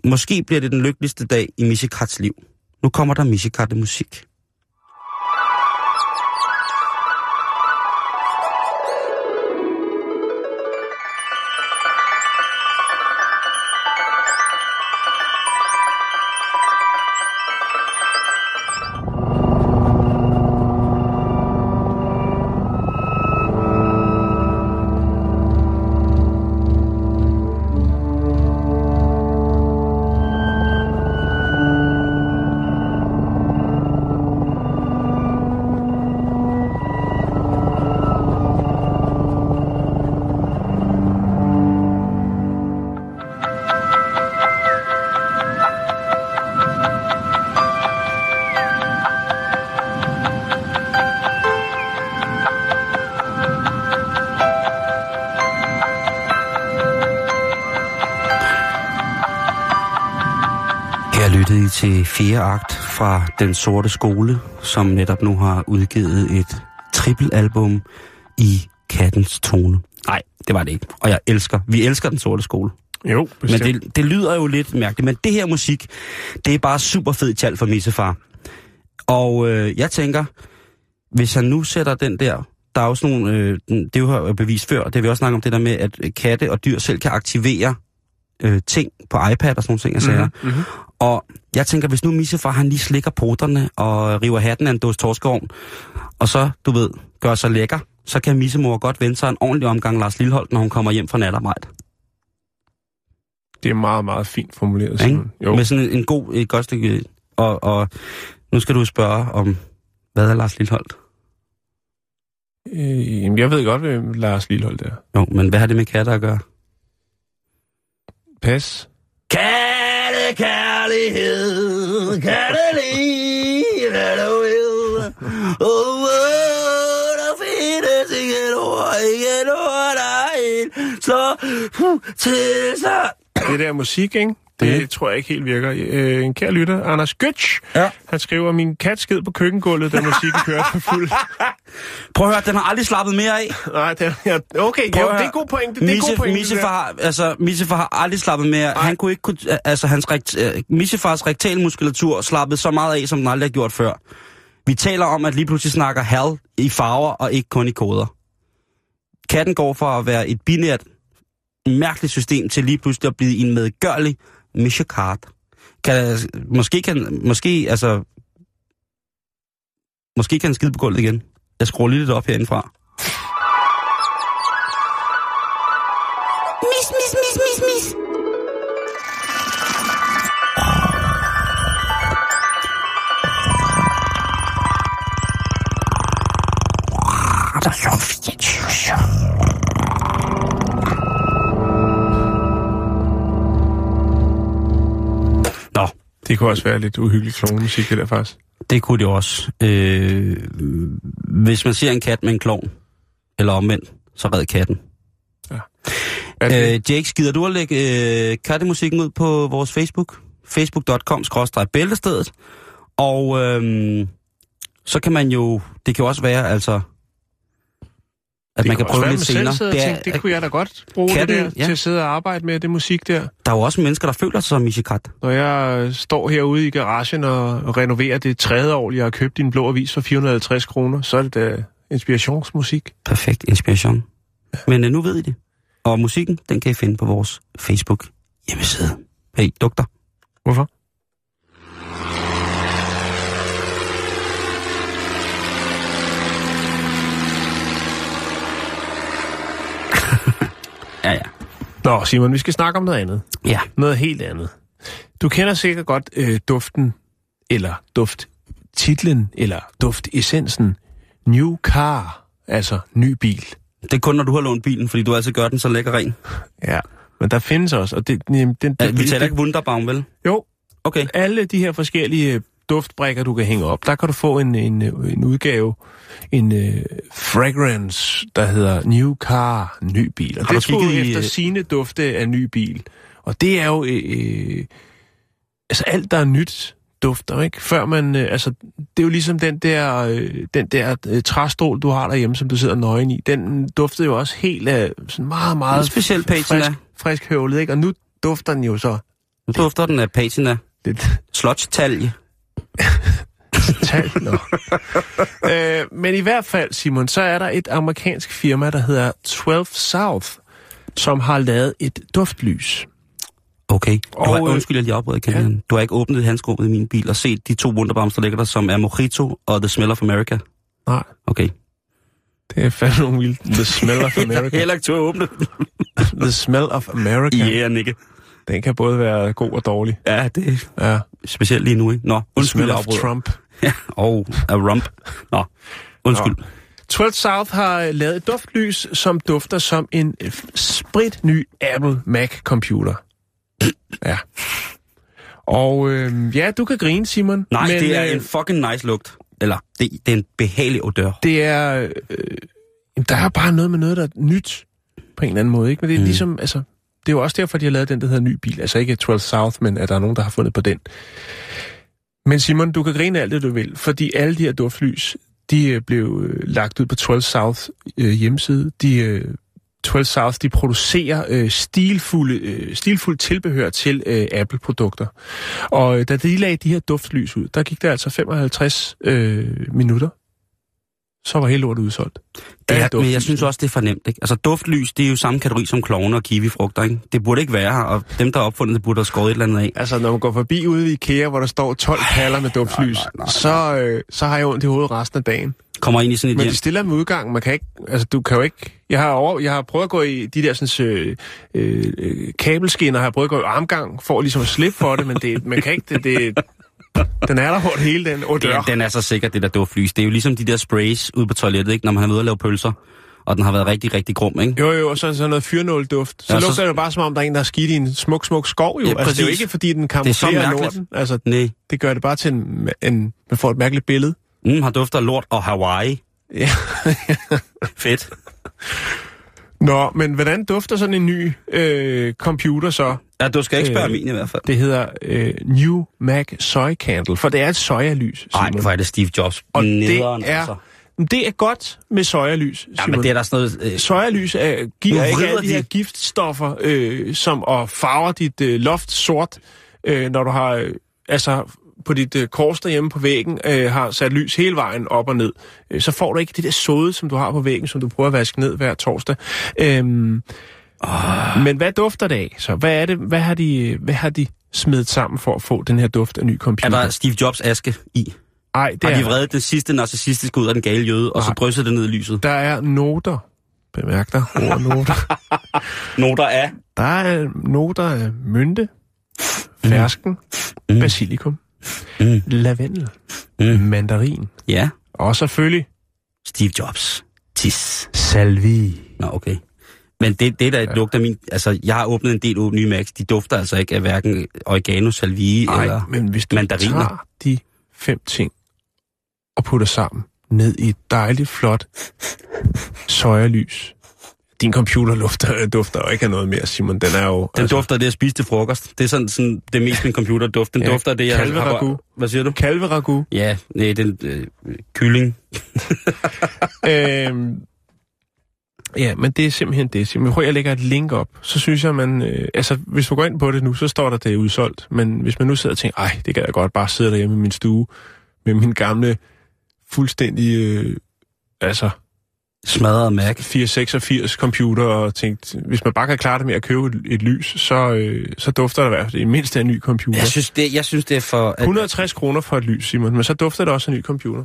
måske bliver det den lykkeligste dag i Mishikrats liv. Nu kommer der Mishikrat musik. Til fjerde akt fra Den Sorte Skole, som netop nu har udgivet et trippelalbum i kattens tone. Nej, det var det ikke. Og jeg elsker, vi elsker Den Sorte Skole. Jo, bestemt. Men det, det lyder jo lidt mærkeligt, men det her musik, det er bare super fed tjal for missefar. Og øh, jeg tænker, hvis han nu sætter den der, der er også nogle, øh, det er jo bevist før, det har vi også snakket om, det der med, at katte og dyr selv kan aktivere øh, ting på iPad og sådan nogle ting, jeg siger. Mm-hmm. Og jeg tænker, hvis nu Missefar, han lige slikker poterne og river hatten af en dåse torskeovn, og så, du ved, gør sig lækker, så kan Missemor godt vente sig en ordentlig omgang Lars Lilholt, når hun kommer hjem fra natarbejde. Det er meget, meget fint formuleret. Sådan. Jo. Med sådan en, en god, et godt stykke. Og, og nu skal du spørge om, hvad er Lars Lilholt? Øh, jeg ved godt, hvad Lars Lilholt er. Jo, men hvad har det med katter at gøre? Pas. Katte kærlighed, katte liv, hvad du ved. Åh, der findes ikke et ord, ikke et ord, der er en. Så til sig. Det der musik, ikke? Det mm. tror jeg ikke helt virker. Øh, en kær lytter, Anders Götz, ja. Han skriver, min kat sked på køkkengulvet, da musikken kørte for fuld. Prøv at høre, den har aldrig slappet mere af. Nej, den har... Okay, jo, det er god pointe. Det er Misse, god pointe. Missefar, altså, Missefar har aldrig slappet mere. Ej. Han kunne ikke kunne... Altså, hans rekt, uh, Missefars rektalmuskulatur slappede så meget af, som den aldrig har gjort før. Vi taler om, at lige pludselig snakker hal i farver og ikke kun i koder. Katten går fra at være et binært, mærkeligt system til lige pludselig at blive en medgørlig Mishikrat. Kan, måske kan, måske, altså, måske kan han skide på gulvet igen. Jeg skruer lige lidt op herindefra. Mis, mis, mis, mis, mis. Det kunne også være lidt uhyggelig klovnemusik, det der faktisk. Det kunne det også. Øh, hvis man ser en kat med en klovn, eller omvendt, så red katten. Ja. Øh, Jake, skider du at lægge øh, kattemusikken ud på vores Facebook? facebook punktum com skråstreg bæltestedet. Og øh, så kan man jo, det kan også være, altså... At det man kan prøve lidt senere. Det, er, tænke, det kunne jeg da godt bruge katten, det der, ja. Til at sidde og arbejde med det musik der. Der er jo også mennesker, der føler sig som Mishikrat. Når jeg står herude i garagen og renoverer det tredje år, jeg har købt din blå avis for fire hundrede og halvtreds kroner, så er det da inspirationsmusik. Perfekt inspiration. Men nu ved I det. Og musikken, den kan I finde på vores Facebook hjemmeside. Hey, dugter. Hvorfor? Ja, ja. Nå, Simon, vi skal snakke om noget andet. Ja. Noget helt andet. Du kender sikkert godt øh, duften, eller dufttitlen, eller duftessensen. New car, altså ny bil. Det er kun, når du har lånt bilen, fordi du altid gør den så lækker ren. Ja, men der findes også. Og det, den, den, ja, vi taler ikke Wunderbaum, vel? Jo. Okay. Alle de her forskellige duftbrikker, du kan hænge op, der kan du få en, en, en udgave, en uh, fragrance, der hedder New Car, ny bil. Og har det er efter øh... sine dufte af ny bil. Og det er jo, øh, altså alt, der er nyt, dufter, ikke? Før man, øh, altså, det er jo ligesom den der, øh, den der øh, træstol, du har derhjemme, som du sidder nøgen i, den duftede jo også helt af sådan meget, meget speciel frisk, frisk høvlet, ikke? Og nu dufter den jo så. Nu dufter det, den af patina. Slotstalje. øh, men i hvert fald, Simon, så er der et amerikansk firma, der hedder tolv South, som har lavet et duftlys. Okay. Du har, og, undskyld, jeg lige opreder, Kenneth. Ja. Du har ikke åbnet handskerummet i min bil og set de to wunderbaums, der ligger der, som er Mojito og The Smell of America? Nej. Okay. Det er fandme nogle vildt. The Smell of America. Jeg har heller ikke tør åbne. The Smell of America. Ja, yeah, Nikke. Den kan både være god og dårlig. Ja, det er ja. Specielt lige nu, ikke? Nå, undskyld, jeg afbryder. Trump. Ja, og oh, rump. Nå, undskyld. Nå. tolv South har lavet et duftlys, som dufter som en spritny Apple Mac-computer. Ja. Og øh, ja, du kan grine, Simon. Nej, men, det er øh, en fucking nice lugt. Eller, det, det er en behagelig odør. Det er... Øh, der er bare noget med noget, der er nyt på en eller anden måde, ikke? Men det er mm. ligesom, altså... Det er jo også derfor, de har lavet den, der hedder ny bil. Altså ikke tolv South, men at der er nogen, der har fundet på den. Men Simon, du kan grine alt det, du vil, fordi alle de her duftlys, de blev lagt ud på tolv South øh, hjemmeside. De øh, tolv South, de producerer øh, stilfulde, øh, stilfulde tilbehør til øh, Apple-produkter. Og øh, da de lagde de her duftlys ud, der gik der altså femoghalvtreds øh, minutter. Så var hele lortet udsolgt. Det er, men jeg synes også, det er fornemt, ikke? Altså duftlys, det er jo samme kategori som klovner og kiwifrugter, ikke? Det burde ikke være her, og dem, der har opfundet det, burde have skåret et eller andet af. Altså, når man går forbi ude i IKEA, hvor der står tolv paller med duftlys, nej, nej, nej, nej. Så, øh, så har jeg ondt i hovedet resten af dagen. Kommer ind i sådan et Men de stiller med udgang, man kan ikke, altså du kan jo ikke, jeg har, over, jeg har prøvet at gå i de der sådan, øh, øh, kabelskinner, har jeg prøvet at gå i armgang, for ligesom at slippe for det, men det, man kan ikke, det, det den er der hårdt hele den. Oh, den. Den er så sikkert, det der duftlys. Det er jo ligesom de der sprays ude på toilettet, ikke? Når man har været ude at lave pølser. Og den har været rigtig, rigtig grum, ikke? Jo, jo, og så sådan noget fyrnålduft. Så ja, lugter så... det jo bare, som om der er en, der har skidt i en smuk, smuk skov, jo. Ja, altså, det er jo ikke, fordi den kamuflerer lorten. Altså, nej. Det gør det bare til en, en... Man får et mærkeligt billede. Mm, har dufter lort og Hawaii. Ja. Fedt. Nå, men hvordan dufter sådan en ny øh, computer så? Ja, du skal ikke spørge øh, min i hvert fald. Det hedder øh, New Mac Soy Candle, for det er et sojalys. Nej, hvor er det Steve Jobs. Og nederen, det er, altså. Det er godt med sojalys, Simon. Ja, men det er der sådan noget... Øh, sojalys er, giver ikke alle de her giftstoffer, øh, som at farver dit øh, loft sort, øh, når du har... Øh, altså, på dit øh, kors derhjemme på væggen, øh, har sat lys hele vejen op og ned, øh, så får du ikke det der sode, som du har på væggen, som du prøver at vaske ned hver torsdag. Øhm, oh. Men hvad dufter det af? Så hvad er det? Hvad har de, hvad har de smidt sammen for at få den her duft af ny computer? Er der Steve Jobs aske i? Nej, det har er... Har de vredet den sidste narcissistiske ud af den gale jøde, og Ej. Så drysset det ned i lyset? Der er noter. Bemærk dig, ord noter. Noter af? Der er noter af mynte, fersken, mm. basilikum. Mm. Lavendel, mm. mandarin. Ja. Og selvfølgelig Steve Jobs tis. Salvi. Nå, okay. Men det, det der ja. Lugter min... Altså, jeg har åbnet en del nye Macs. De dufter altså ikke af hverken oregano, salvie Ej, eller mandariner. Men hvis du mandariner. Tager de fem ting og putter sammen ned i et dejligt, flot sojalys... Din computer lufter, dufter og ikke af noget mere, Simon. Den er jo... Den altså... dufter det, jeg spiste til frokost. Det er sådan, sådan det mest, min computer dufter. Den ja, dufter det, jeg... Kalveragu. Har... Hvad siger du? Kalveragu. Ja, nej, den... Øh, kylling. øhm, ja, men det er simpelthen det, Simon. Jeg prøver, jeg lægger et link op. Så synes jeg, man... Øh, altså, hvis man går ind på det nu, så står der, det er udsolgt. Men hvis man nu sidder og tænker, ej, det kan jeg godt bare sidde derhjemme i min stue med min gamle, fuldstændig... Øh, altså... smadret Mac. fire hundrede seksogfirs computer, og tænkt, hvis man bare kan klare det med at købe et, et lys, så, øh, så dufter det i hvert fald mindst af en ny computer. Jeg synes, det, jeg synes, det er for... At... hundrede og tres kroner for et lys, Simon, men så dufter det også en ny computer.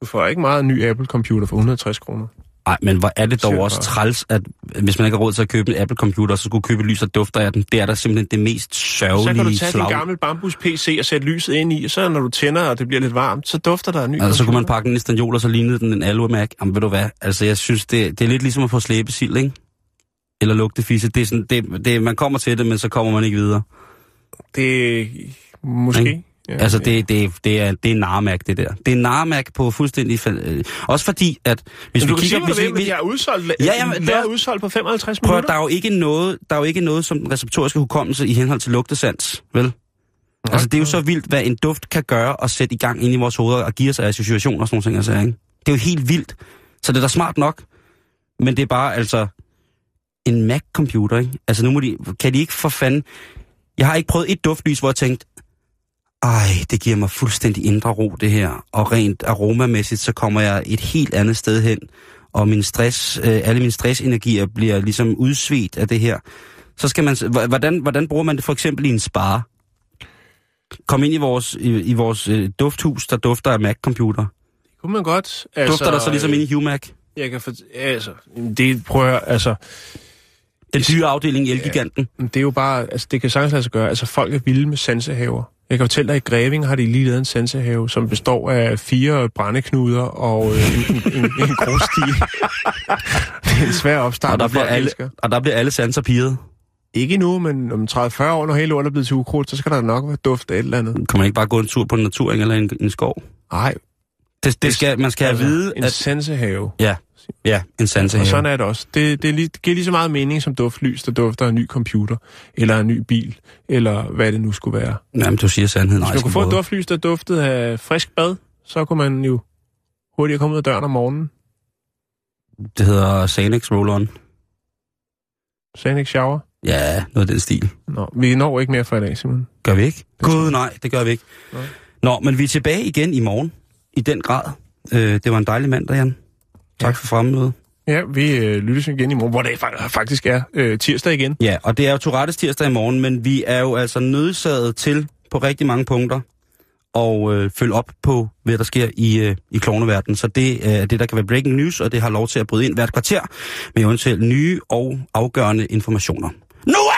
Du får ikke meget en ny Apple-computer for hundrede og tres kroner. Nej, men hvor er det dog også træls, at hvis man ikke har råd til at købe en Apple-computer, så skulle købe et lys, der dufter af den. Det er da simpelthen det mest sørgelige slag. Så kan du tage slag. Din gamle bambus-P C og sætte lyset ind i, og så når du tænder, og det bliver lidt varmt, så dufter der en ny altså, computer. Så kunne man pakke den i stanjol, og så lignede den en alu-mærk. Jamen ved du hvad, altså jeg synes, det, det er lidt ligesom at få slæbesild, ikke? Eller lugtefisse. Det er sådan, det, det, man kommer til det, men så kommer man ikke videre. Det måske... Okay? Ja, altså det, ja. det, det er det er narmærk det der. Det er narmærk på fuldstændig øh, også fordi at hvis vi kigger på det, vi har udsolgt. Ja, jamen, der er udsolgt på femoghalvtreds prøv, minutter. Der er jo ikke noget, der er jo ikke noget som den receptoriske hukommelse i henhold til lugtesans, vel? Okay. Altså det er jo så vildt, hvad en duft kan gøre og sætte i gang ind i vores hoveder og give os associationer og sådan nogle ting altså, ikke? Det er jo helt vildt. Så det er da smart nok. Men det er bare altså en Mac computer, ikke? Altså nu må de kan de ikke for fanden. Jeg har ikke prøvet et duftlys, hvor jeg tænkte ej, det giver mig fuldstændig indre ro, det her. Og rent aromamæssigt, så kommer jeg et helt andet sted hen, og min stress, øh, alle mine stressenergier bliver ligesom udsvedt af det her. Så skal man, hvordan, hvordan bruger man det for eksempel i en spa? Kom ind i vores, i, i vores øh, dufthus, der dufter af Mac-computer. Det kunne man godt. Altså, dufter der så ligesom øh, ind i Humac? Jeg kan for, altså, det prøver altså... Den dyre afdeling i Elgiganten. Ja, det er jo bare, altså det kan sagtens lade sig gøre. Altså folk er vilde med sansehaver. Jeg kan fortælle dig, at i Grevinge har de lige lavet en sansehave, som består af fire brændeknuder og øh, en, en, en, en grustige. Det er en svær opstart. Og der bliver alle, og der bliver alle sanser piret. Ikke endnu, men om tredive fyrre år, når hele lortet er blevet til ukrudt, så skal der nok være duft af et eller andet. Kan man ikke bare gå en tur på en natur eller en, en skov? Nej. Det, det skal, man skal altså, have vide, en at... En sansehave. Ja. Ja, en sansehave. Og sådan er det også. Det, det, det giver lige så meget mening som duftlys, der dufter en ny computer, eller en ny bil, eller hvad det nu skulle være. Jamen, du siger sandheden. Hvis man kunne få et duftlys, der duftede af frisk bad, så kunne man jo hurtigt komme ud af døren om morgenen. Det hedder Xanax Roll-On. Sagde han ikke shower? Ja, noget af den stil. Nå, vi når ikke mere for i dag, Simon. Gør vi ikke? Gud nej, det gør vi ikke. Nå, Nå men vi er tilbage igen i morgen. I den grad. Øh, det var en dejlig mandag, Jan. Tak ja. for fremmødet. Ja, vi øh, lyttes igen i morgen, hvor det faktisk er øh, tirsdag igen. Ja, og det er jo Tourettes tirsdag i morgen, men vi er jo altså nødsaget til på rigtig mange punkter og øh, følge op på, hvad der sker i, øh, i klovneverdenen. Så det er øh, det, der kan være breaking news, og det har lov til at bryde ind hvert kvarter med eventuelt nye og afgørende informationer. Nu